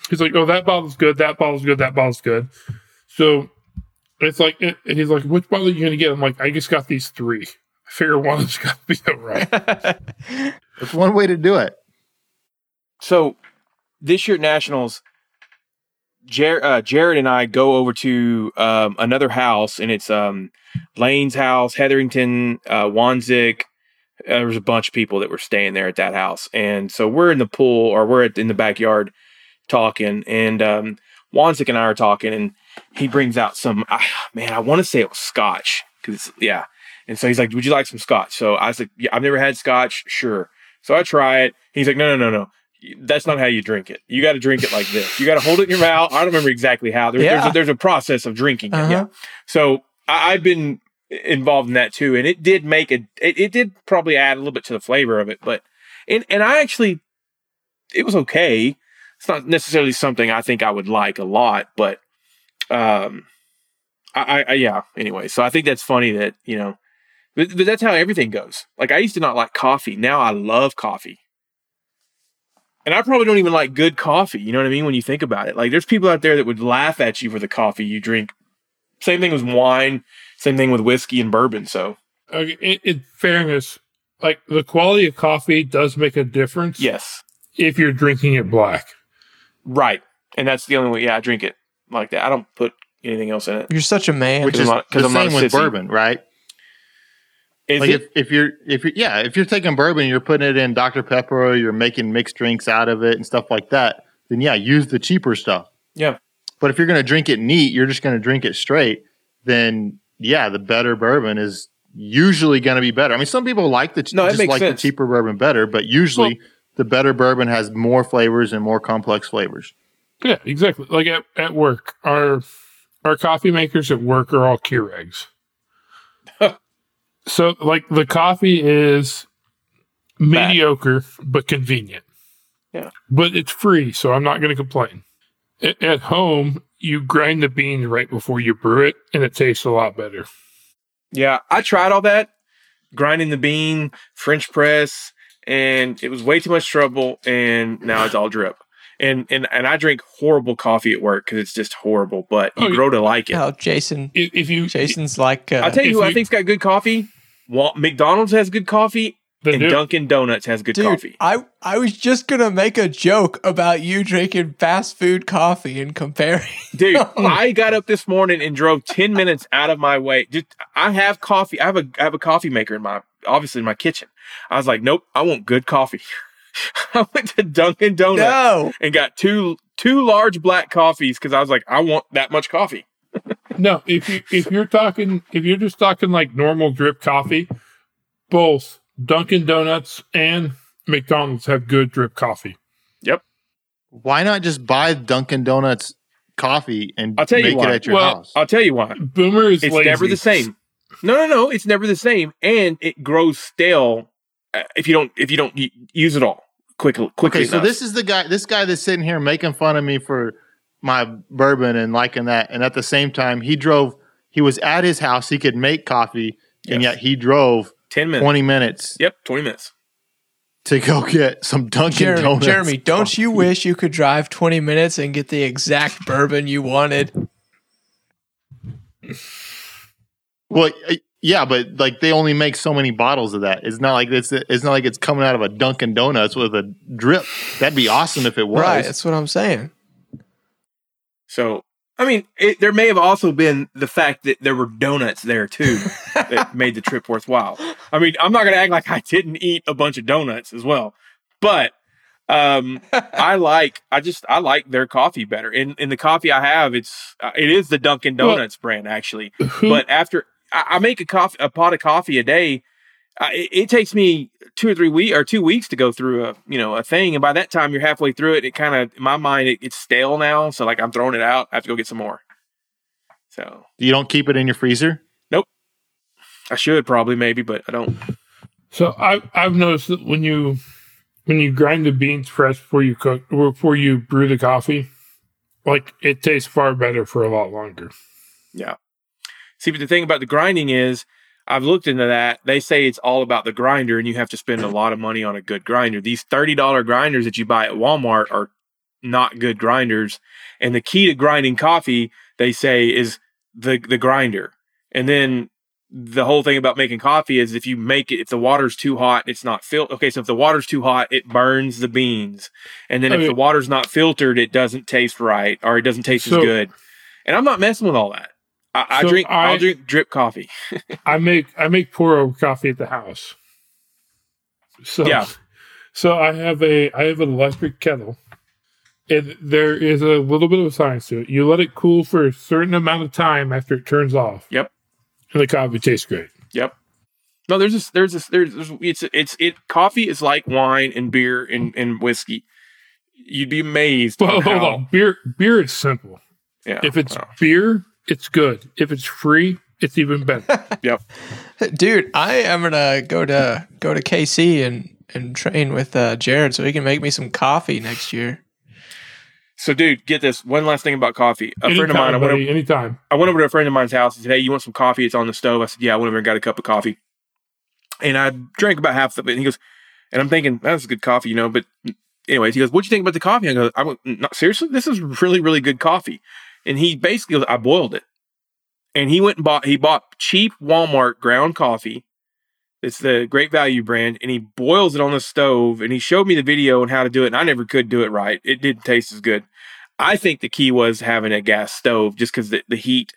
He's like, oh, that bottle's good. That bottle's good. That bottle's good. So it's like, and he's like, which bottle are you going to get? I'm like, I just got these three. I figure one has got to be all right. That's one way to do it. So this year at Nationals, Jer- uh, Jared and I go over to um, another house, and it's um, Lane's house, Hetherington, uh, Hwansik. Uh, there was a bunch of people that were staying there at that house. And so we're in the pool, or we're at, in the backyard talking, and um, Hwansik and I are talking, and he brings out some, uh, man, I want to say it was scotch. Cause yeah. And so he's like, would you like some scotch? So I was like, yeah, I've never had scotch. Sure. So I try it. He's like, no, no, no, no. That's not how you drink it. You got to drink it like this. You got to hold it in your mouth. I don't remember exactly how. There, yeah. there's, a, there's a process of drinking uh-huh. it. Yeah. So I, I've been involved in that too, and it did make a. It, it did probably add a little bit to the flavor of it, but and and I actually, it was okay. It's not necessarily something I think I would like a lot, but um, I, I yeah. Anyway, so I think that's funny that you know, but, but that's how everything goes. Like I used to not like coffee. Now I love coffee. And I probably don't even like good coffee. You know what I mean? When you think about it, like there's people out there that would laugh at you for the coffee you drink. Same thing with wine. Same thing with whiskey and bourbon. So okay, in, in fairness, like the quality of coffee does make a difference. Yes. If you're drinking it black. Right. And that's the only way. Yeah. I drink it like that. I don't put anything else in it. You're such a man. Which is the I'm same with sissy. Bourbon, right? Is like it? If, if you're, if you're, yeah, if you're taking bourbon, you're putting it in Doctor Pepper, or you're making mixed drinks out of it and stuff like that, then yeah, use the cheaper stuff. Yeah. But if you're going to drink it neat, you're just going to drink it straight, then yeah, the better bourbon is usually going to be better. I mean, some people like the, ch- no, just like sense. The cheaper bourbon better, but usually well, the better bourbon has more flavors and more complex flavors. Yeah, exactly. Like at, at work, our, our coffee makers at work are all Keurigs. So, like, the coffee is Bad. mediocre but convenient. Yeah. But it's free, so I'm not going to complain. At, at home, you grind the beans right before you brew it, and it tastes a lot better. Yeah, I tried all that. Grinding the bean, French press, and it was way too much trouble, and now it's all drip. And and and I drink horrible coffee at work because it's just horrible, but you oh, grow to like it. Oh, Jason. If, if you, Jason's like... Uh, I'll tell you who you, I think's got good coffee. Well, McDonald's has good coffee, and do. Dunkin' Donuts has good Dude, coffee. I, I was just going to make a joke about you drinking fast food coffee and comparing. Dude, I got up this morning and drove ten minutes out of my way. Dude, I have coffee. I have a I have a coffee maker in my, obviously in my kitchen. I was like, nope, I want good coffee. I went to Dunkin' Donuts no. and got two two large black coffees because I was like, I want that much coffee. No, if you if you're talking if you're just talking like normal drip coffee, both Dunkin' Donuts and McDonald's have good drip coffee. Yep. Why not just buy Dunkin' Donuts coffee and I'll tell make you it at your well, house? I'll tell you why. Boomer is it's lazy. Never the same. No, no, no. It's never the same, and it grows stale if you don't if you don't use it all. Quick, quickly. Okay, so enough. This is the guy. This guy that's sitting here making fun of me for my bourbon and liking that, and at the same time, he drove. He was at his house. He could make coffee, yes. and yet he drove ten minutes, twenty minutes. Yep, twenty minutes to go get some Dunkin' Jeremy, Donuts. Jeremy, don't you wish you could drive twenty minutes and get the exact bourbon you wanted? Well. I, Yeah, but like they only make so many bottles of that. It's not like it's it's not like it's coming out of a Dunkin' Donuts with a drip. That'd be awesome if it was. Right, that's what I'm saying. So I mean, it, there may have also been the fact that there were donuts there, too, that made the trip worthwhile. I mean, I'm not going to act like I didn't eat a bunch of donuts as well. But um, I like, I just, I like their coffee better. And, and the coffee I have, it's, uh, it is the Dunkin' Donuts well, brand, actually. But after, I, I make a coffee, a pot of coffee a day. Uh, it, it takes me two or three weeks or two weeks to go through a, you know, a thing. And by that time you're halfway through it. And it kind of, in my mind, it, it's stale now. So like I'm throwing it out. I have to go get some more. So you don't keep it in your freezer? Nope. I should probably maybe, but I don't. So I, I've noticed that when you, when you grind the beans fresh before you cook or before you brew the coffee, like it tastes far better for a lot longer. Yeah. See, but the thing about the grinding is, I've looked into that. They say it's all about the grinder, and you have to spend a lot of money on a good grinder. These thirty dollars grinders that you buy at Walmart are not good grinders. And the key to grinding coffee, they say, is the, the grinder. And then the whole thing about making coffee is if you make it, if the water's too hot, it's not filtered. Okay, so if the water's too hot, it burns the beans. And then I if mean, the water's not filtered, it doesn't taste right, or it doesn't taste so- as good. And I'm not messing with all that. I, so I drink. I, I'll drink drip coffee. I make I make pour over coffee at the house. So, yeah. So I have a I have an electric kettle, and there is a little bit of a science to it. You let it cool for a certain amount of time after it turns off. Yep. And the coffee tastes great. Yep. No, there's this. There's this. There's. there's it's. It's. It. Coffee is like wine and beer and, and whiskey. You'd be amazed. Well, on hold how, on. Beer. Beer is simple. Yeah. If it's wow. beer. It's good. If it's free, it's even better. Yep. Dude, I am gonna go to go to K C and, and train with uh, Jared so he can make me some coffee next year. So, dude, get this. One last thing about coffee. A anytime, friend of mine. I went buddy, over, anytime. I went over to a friend of mine's house and said, "Hey, you want some coffee? It's on the stove." I said, "Yeah." I went over and got a cup of coffee, and I drank about half of it. And he goes, and I'm thinking that's good coffee, you know. But anyways, he goes, "What'd you think about the coffee?" I go, "I went, not seriously. This is really, really good coffee." And he basically, I boiled it. And he went and bought, he bought cheap Walmart ground coffee. It's the Great Value brand. And he boils it on the stove. And he showed me the video on how to do it. And I never could do it right. It didn't taste as good. I think the key was having a gas stove just because the, the heat,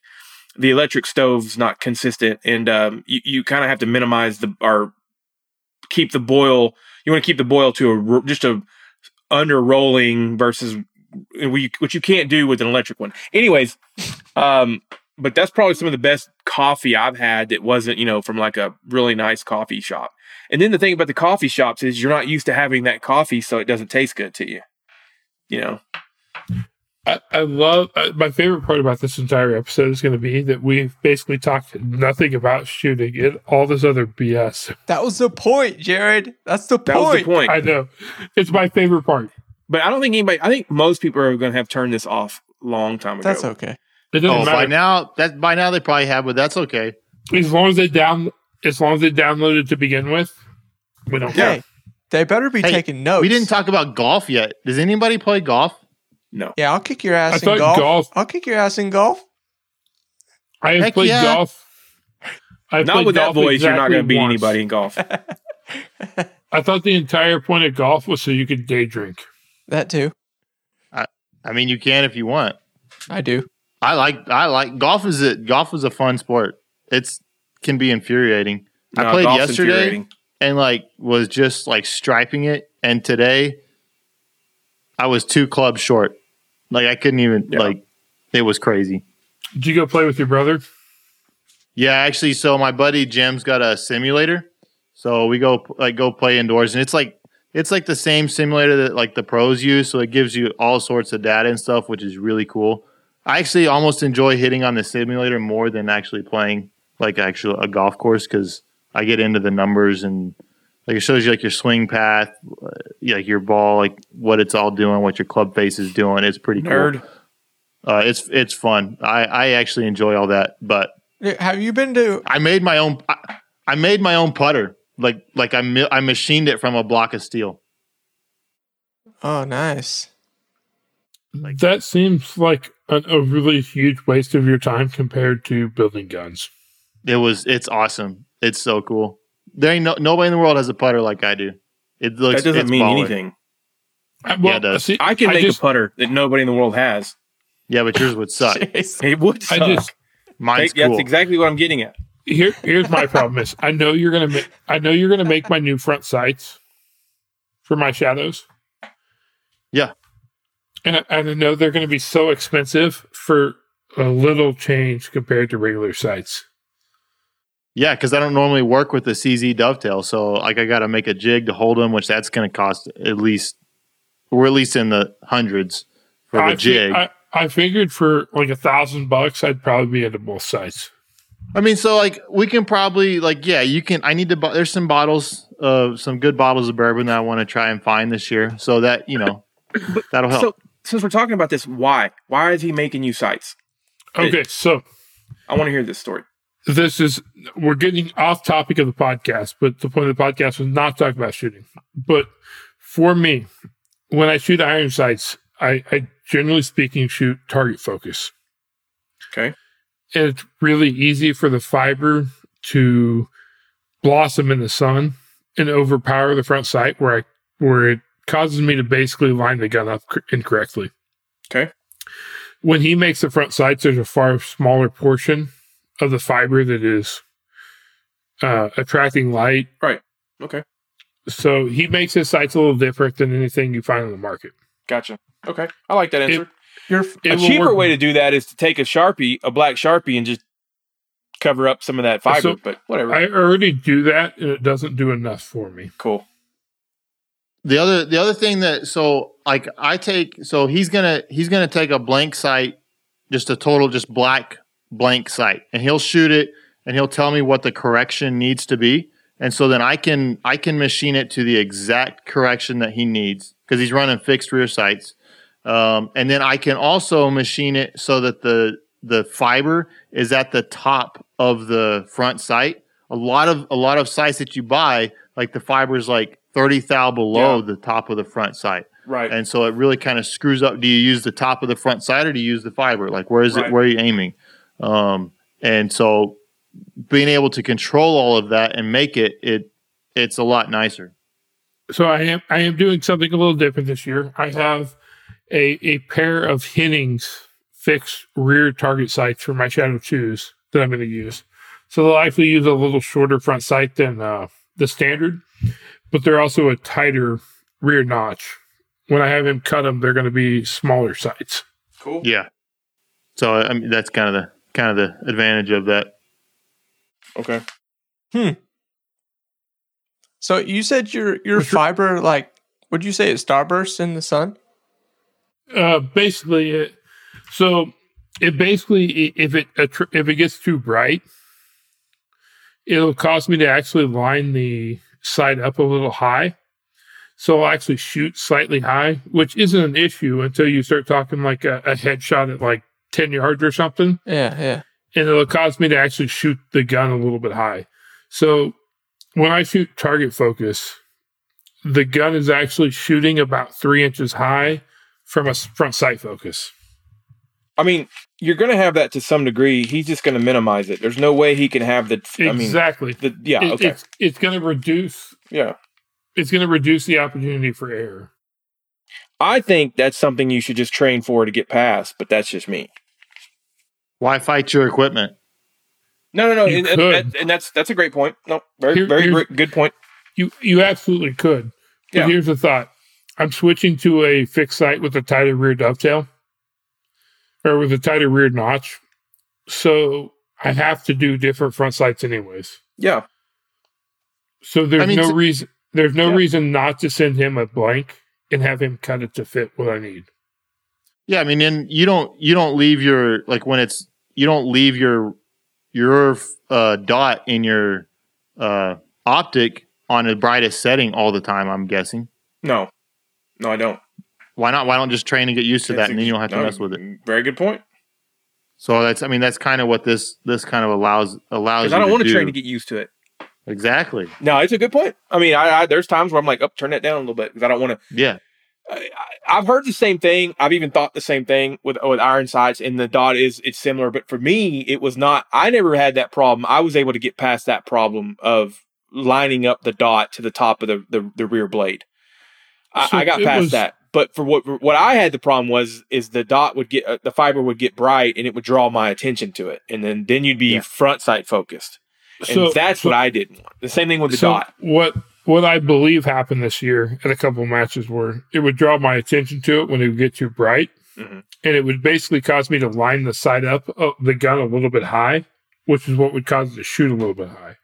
the electric stove's not consistent. And um, you, you kind of have to minimize the, or keep the boil. You want to keep the boil to a, just a under rolling versus We, which you can't do with an electric one. Anyways, um, but that's probably some of the best coffee I've had that wasn't, you know, from like a really nice coffee shop. And then the thing about the coffee shops is you're not used to having that coffee, so it doesn't taste good to you. You know? I, I love, uh, my favorite part about this entire episode is going to be that we've basically talked nothing about shooting and all this other B S. That was the point, Jared. That's the point. That was the point. I know. It's my favorite part. But I don't think anybody, I think most people are going to have turned this off long time ago. That's okay. It doesn't oh, matter. By now, that, by now they probably have, but that's okay. As long as they down, as long as they downloaded to begin with, we don't care. Hey, they better be hey, taking notes. We didn't talk about golf yet. Does anybody play golf? No. Yeah, I'll kick your ass I in golf. golf. I'll kick your ass in golf. I have Heck played yeah. golf. I've not played with golf that voice, exactly you're not going to beat once. anybody in golf. I thought the entire point of golf was so you could day drink. That too. I, I mean, you can if you want. I do. I like. I like golf. Is a, golf is a fun sport. It's can be infuriating. No, I played yesterday and like was just like striping it. And today, I was two clubs short. Like I couldn't even yeah. like. It was crazy. Did you go play with your brother? Yeah, actually. So my buddy Jim's got a simulator. So we go like go play indoors, and it's like. It's like the same simulator that like the pros use, so it gives you all sorts of data and stuff, which is really cool. I actually almost enjoy hitting on the simulator more than actually playing like actual a golf course because I get into the numbers and like it shows you like your swing path, like your ball, like what it's all doing, what your club face is doing. It's pretty Nerd. cool. Uh, it's it's fun. I, I actually enjoy all that. But have you been to? I made my own. I, I made my own putter. Like, like I, mi- I machined it from a block of steel. Oh, nice. Like, that seems like an, a really huge waste of your time compared to building guns. It was, it's awesome. It's so cool. There ain't no, nobody in the world has a putter like I do. It looks, that doesn't mean baller. anything. I, well, yeah, it does. See, I can I make just, a putter that nobody in the world has. Yeah, but yours would suck. It would suck. I just, Mine's they, cool. That's exactly what I'm getting at. Here, here's my problem is I know you're gonna make I know you're gonna make my new front sights for my shadows. Yeah, and I, and I know they're gonna be so expensive for a little change compared to regular sights. Yeah, because I don't normally work with the C Z dovetail, so like I got to make a jig to hold them, which that's going to cost at least, or at least in the hundreds for the I jig. Fi- I, I figured for like a thousand bucks, I'd probably be into both sides. I mean, so like we can probably like yeah, you can. I need to. Bu- there's some bottles of uh, some good bottles of bourbon that I want to try and find this year, so that you know but, that'll help. So since we're talking about this, why why is he making you sights? Okay, it, so I want to hear this story. This is, we're getting off topic of the podcast, but the point of the podcast was not talking about shooting. But for me, when I shoot iron sights, I, I generally speaking shoot target focus. Okay. And it's really easy for the fiber to blossom in the sun and overpower the front sight where I, where it causes me to basically line the gun up incorrectly. Okay. When he makes the front sights, there's a far smaller portion of the fiber that is uh, attracting light. Right. Okay. So he makes his sights a little different than anything you find on the market. Gotcha. Okay. I like that answer. It, Your, a cheaper way to do that is to take a Sharpie, a black Sharpie, and just cover up some of that fiber, so but whatever. I already do that, and it doesn't do enough for me. Cool. The other the other thing that, so like I take, so he's going to, he's going to take a blank sight, just a total, just black blank sight, and he'll shoot it and he'll tell me what the correction needs to be, and so then I can I can machine it to the exact correction that he needs because he's running fixed rear sights, um, and then I can also machine it so that the the fiber is at the top of the front sight. A lot of a lot of sights that you buy, like the fiber is like thirty thou below yeah. the top of the front sight. Right, and so it really kind of screws up. Do you use the top of the front sight or do you use the fiber? Like where is right. it? Where are you aiming? Um, and so being able to control all of that and make it, it, it's a lot nicer. So I am, I am doing something a little different this year. I have a, a pair of Hennings fixed rear target sights for my Shadow twos that I'm going to use. So they'll actually use a little shorter front sight than, uh, the standard, but they're also a tighter rear notch. When I have him cut them, they're going to be smaller sights. Cool. Yeah. So I mean, that's kind of the, kind of the advantage of that. Okay. Hmm. So you said your your What's fiber, your, like, would you say it starbursts in the sun? Uh, basically, it, so it basically if it if it gets too bright, it'll cause me to actually line the sight up a little high. So I'll actually shoot slightly high, which isn't an issue until you start talking like a, a headshot at like ten yards or something. Yeah, yeah. And it'll cause me to actually shoot the gun a little bit high. So when I shoot target focus, the gun is actually shooting about three inches high from a front sight focus. I mean, you're going to have that to some degree. He's just going to minimize it. There's no way he can have the... T- exactly. I mean, the, yeah, it, okay. It's, it's going to reduce... Yeah. It's going to reduce the opportunity for error. I think that's something you should just train for to get past, but that's just me. Why fight your equipment? No, no, no. And, and, and that's that's a great point. No, very, Here, very good point. You you absolutely could. But yeah. Here's the thought. I'm switching to a fixed sight with a tighter rear dovetail or with a tighter rear notch. So I have to do different front sights anyways. Yeah. So there's I mean, no reason there's no yeah. reason not to send him a blank and have him cut it to fit what I need. Yeah, I mean, and you don't you don't leave your like when it's you don't leave your your uh, dot in your uh, optic on the brightest setting all the time. I'm guessing. No, no, I don't. Why not? Why don't just train and get used to that, it's, and then you don't have to no, mess with it. Very good point. So that's I mean that's kind of what this this kind of allows allows. Because I don't want to train to get used to it. Exactly. No, it's a good point. I mean, I, I there's times where I'm like, up, oh, turn that down a little bit because I don't want to. Yeah. I, I've heard the same thing. I've even thought the same thing with with iron sights, and the dot is it's similar. But for me, it was not. I never had that problem. I was able to get past that problem of lining up the dot to the top of the the, the rear blade. I, so I got past was, that. But for what what I had the problem was is the dot would get uh, the fiber would get bright and it would draw my attention to it, and then then you'd be yeah. front sight focused, and so, that's so, what I didn't want. The same thing with the so dot. What what I believe happened this year in a couple of matches were it would draw my attention to it when it would get too bright, mm-hmm. and it would basically cause me to line the sight up of the gun a little bit high, which is what would cause it to shoot a little bit high.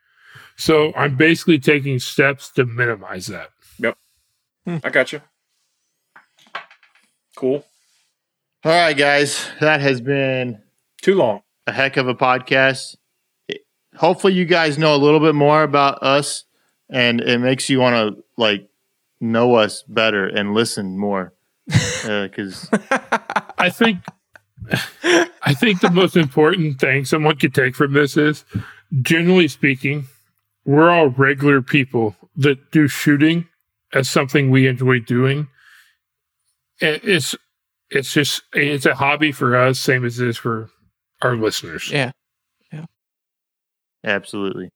So I'm basically taking steps to minimize that. Yep, hmm. I got you. Cool. All right, guys. That has been too long. A heck of a podcast. It, hopefully, you guys know a little bit more about us, and it makes you want to like know us better and listen more. Because uh, I think I think the most important thing someone could take from this is, generally speaking, we're all regular people that do shooting as something we enjoy doing. It's it's just it's a hobby for us, same as it is for our listeners. Yeah, yeah, absolutely.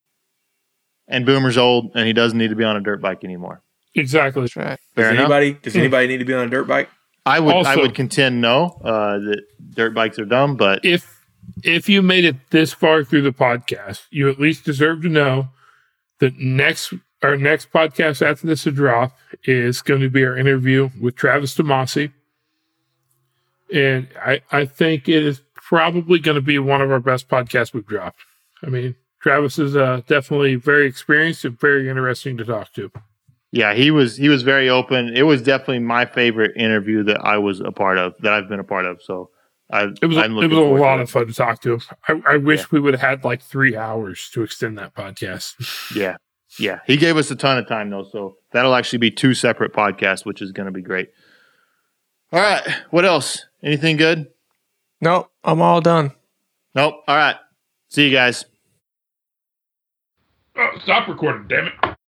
And Boomer's old, and he doesn't need to be on a dirt bike anymore. Exactly, that's right. Fair does enough. anybody does anybody need to be on a dirt bike? I would also, I would contend no. Uh, that dirt bikes are dumb, but if if you made it this far through the podcast, you at least deserve to know that next. Our next podcast after this will drop is going to be our interview with Travis DeMasi. And I, I think it is probably going to be one of our best podcasts we've dropped. I mean, Travis is uh, definitely very experienced and very interesting to talk to. Yeah, he was he was very open. It was definitely my favorite interview that I was a part of, that I've been a part of. So I, it was, I'm looking it was a lot of fun to talk to him. I, I wish yeah. we would have had like three hours to extend that podcast. Yeah. Yeah, he gave us a ton of time, though, so that'll actually be two separate podcasts, which is going to be great. All right, what else? Anything good? Nope, I'm all done. Nope, all right. See you guys. Oh, stop recording, damn it.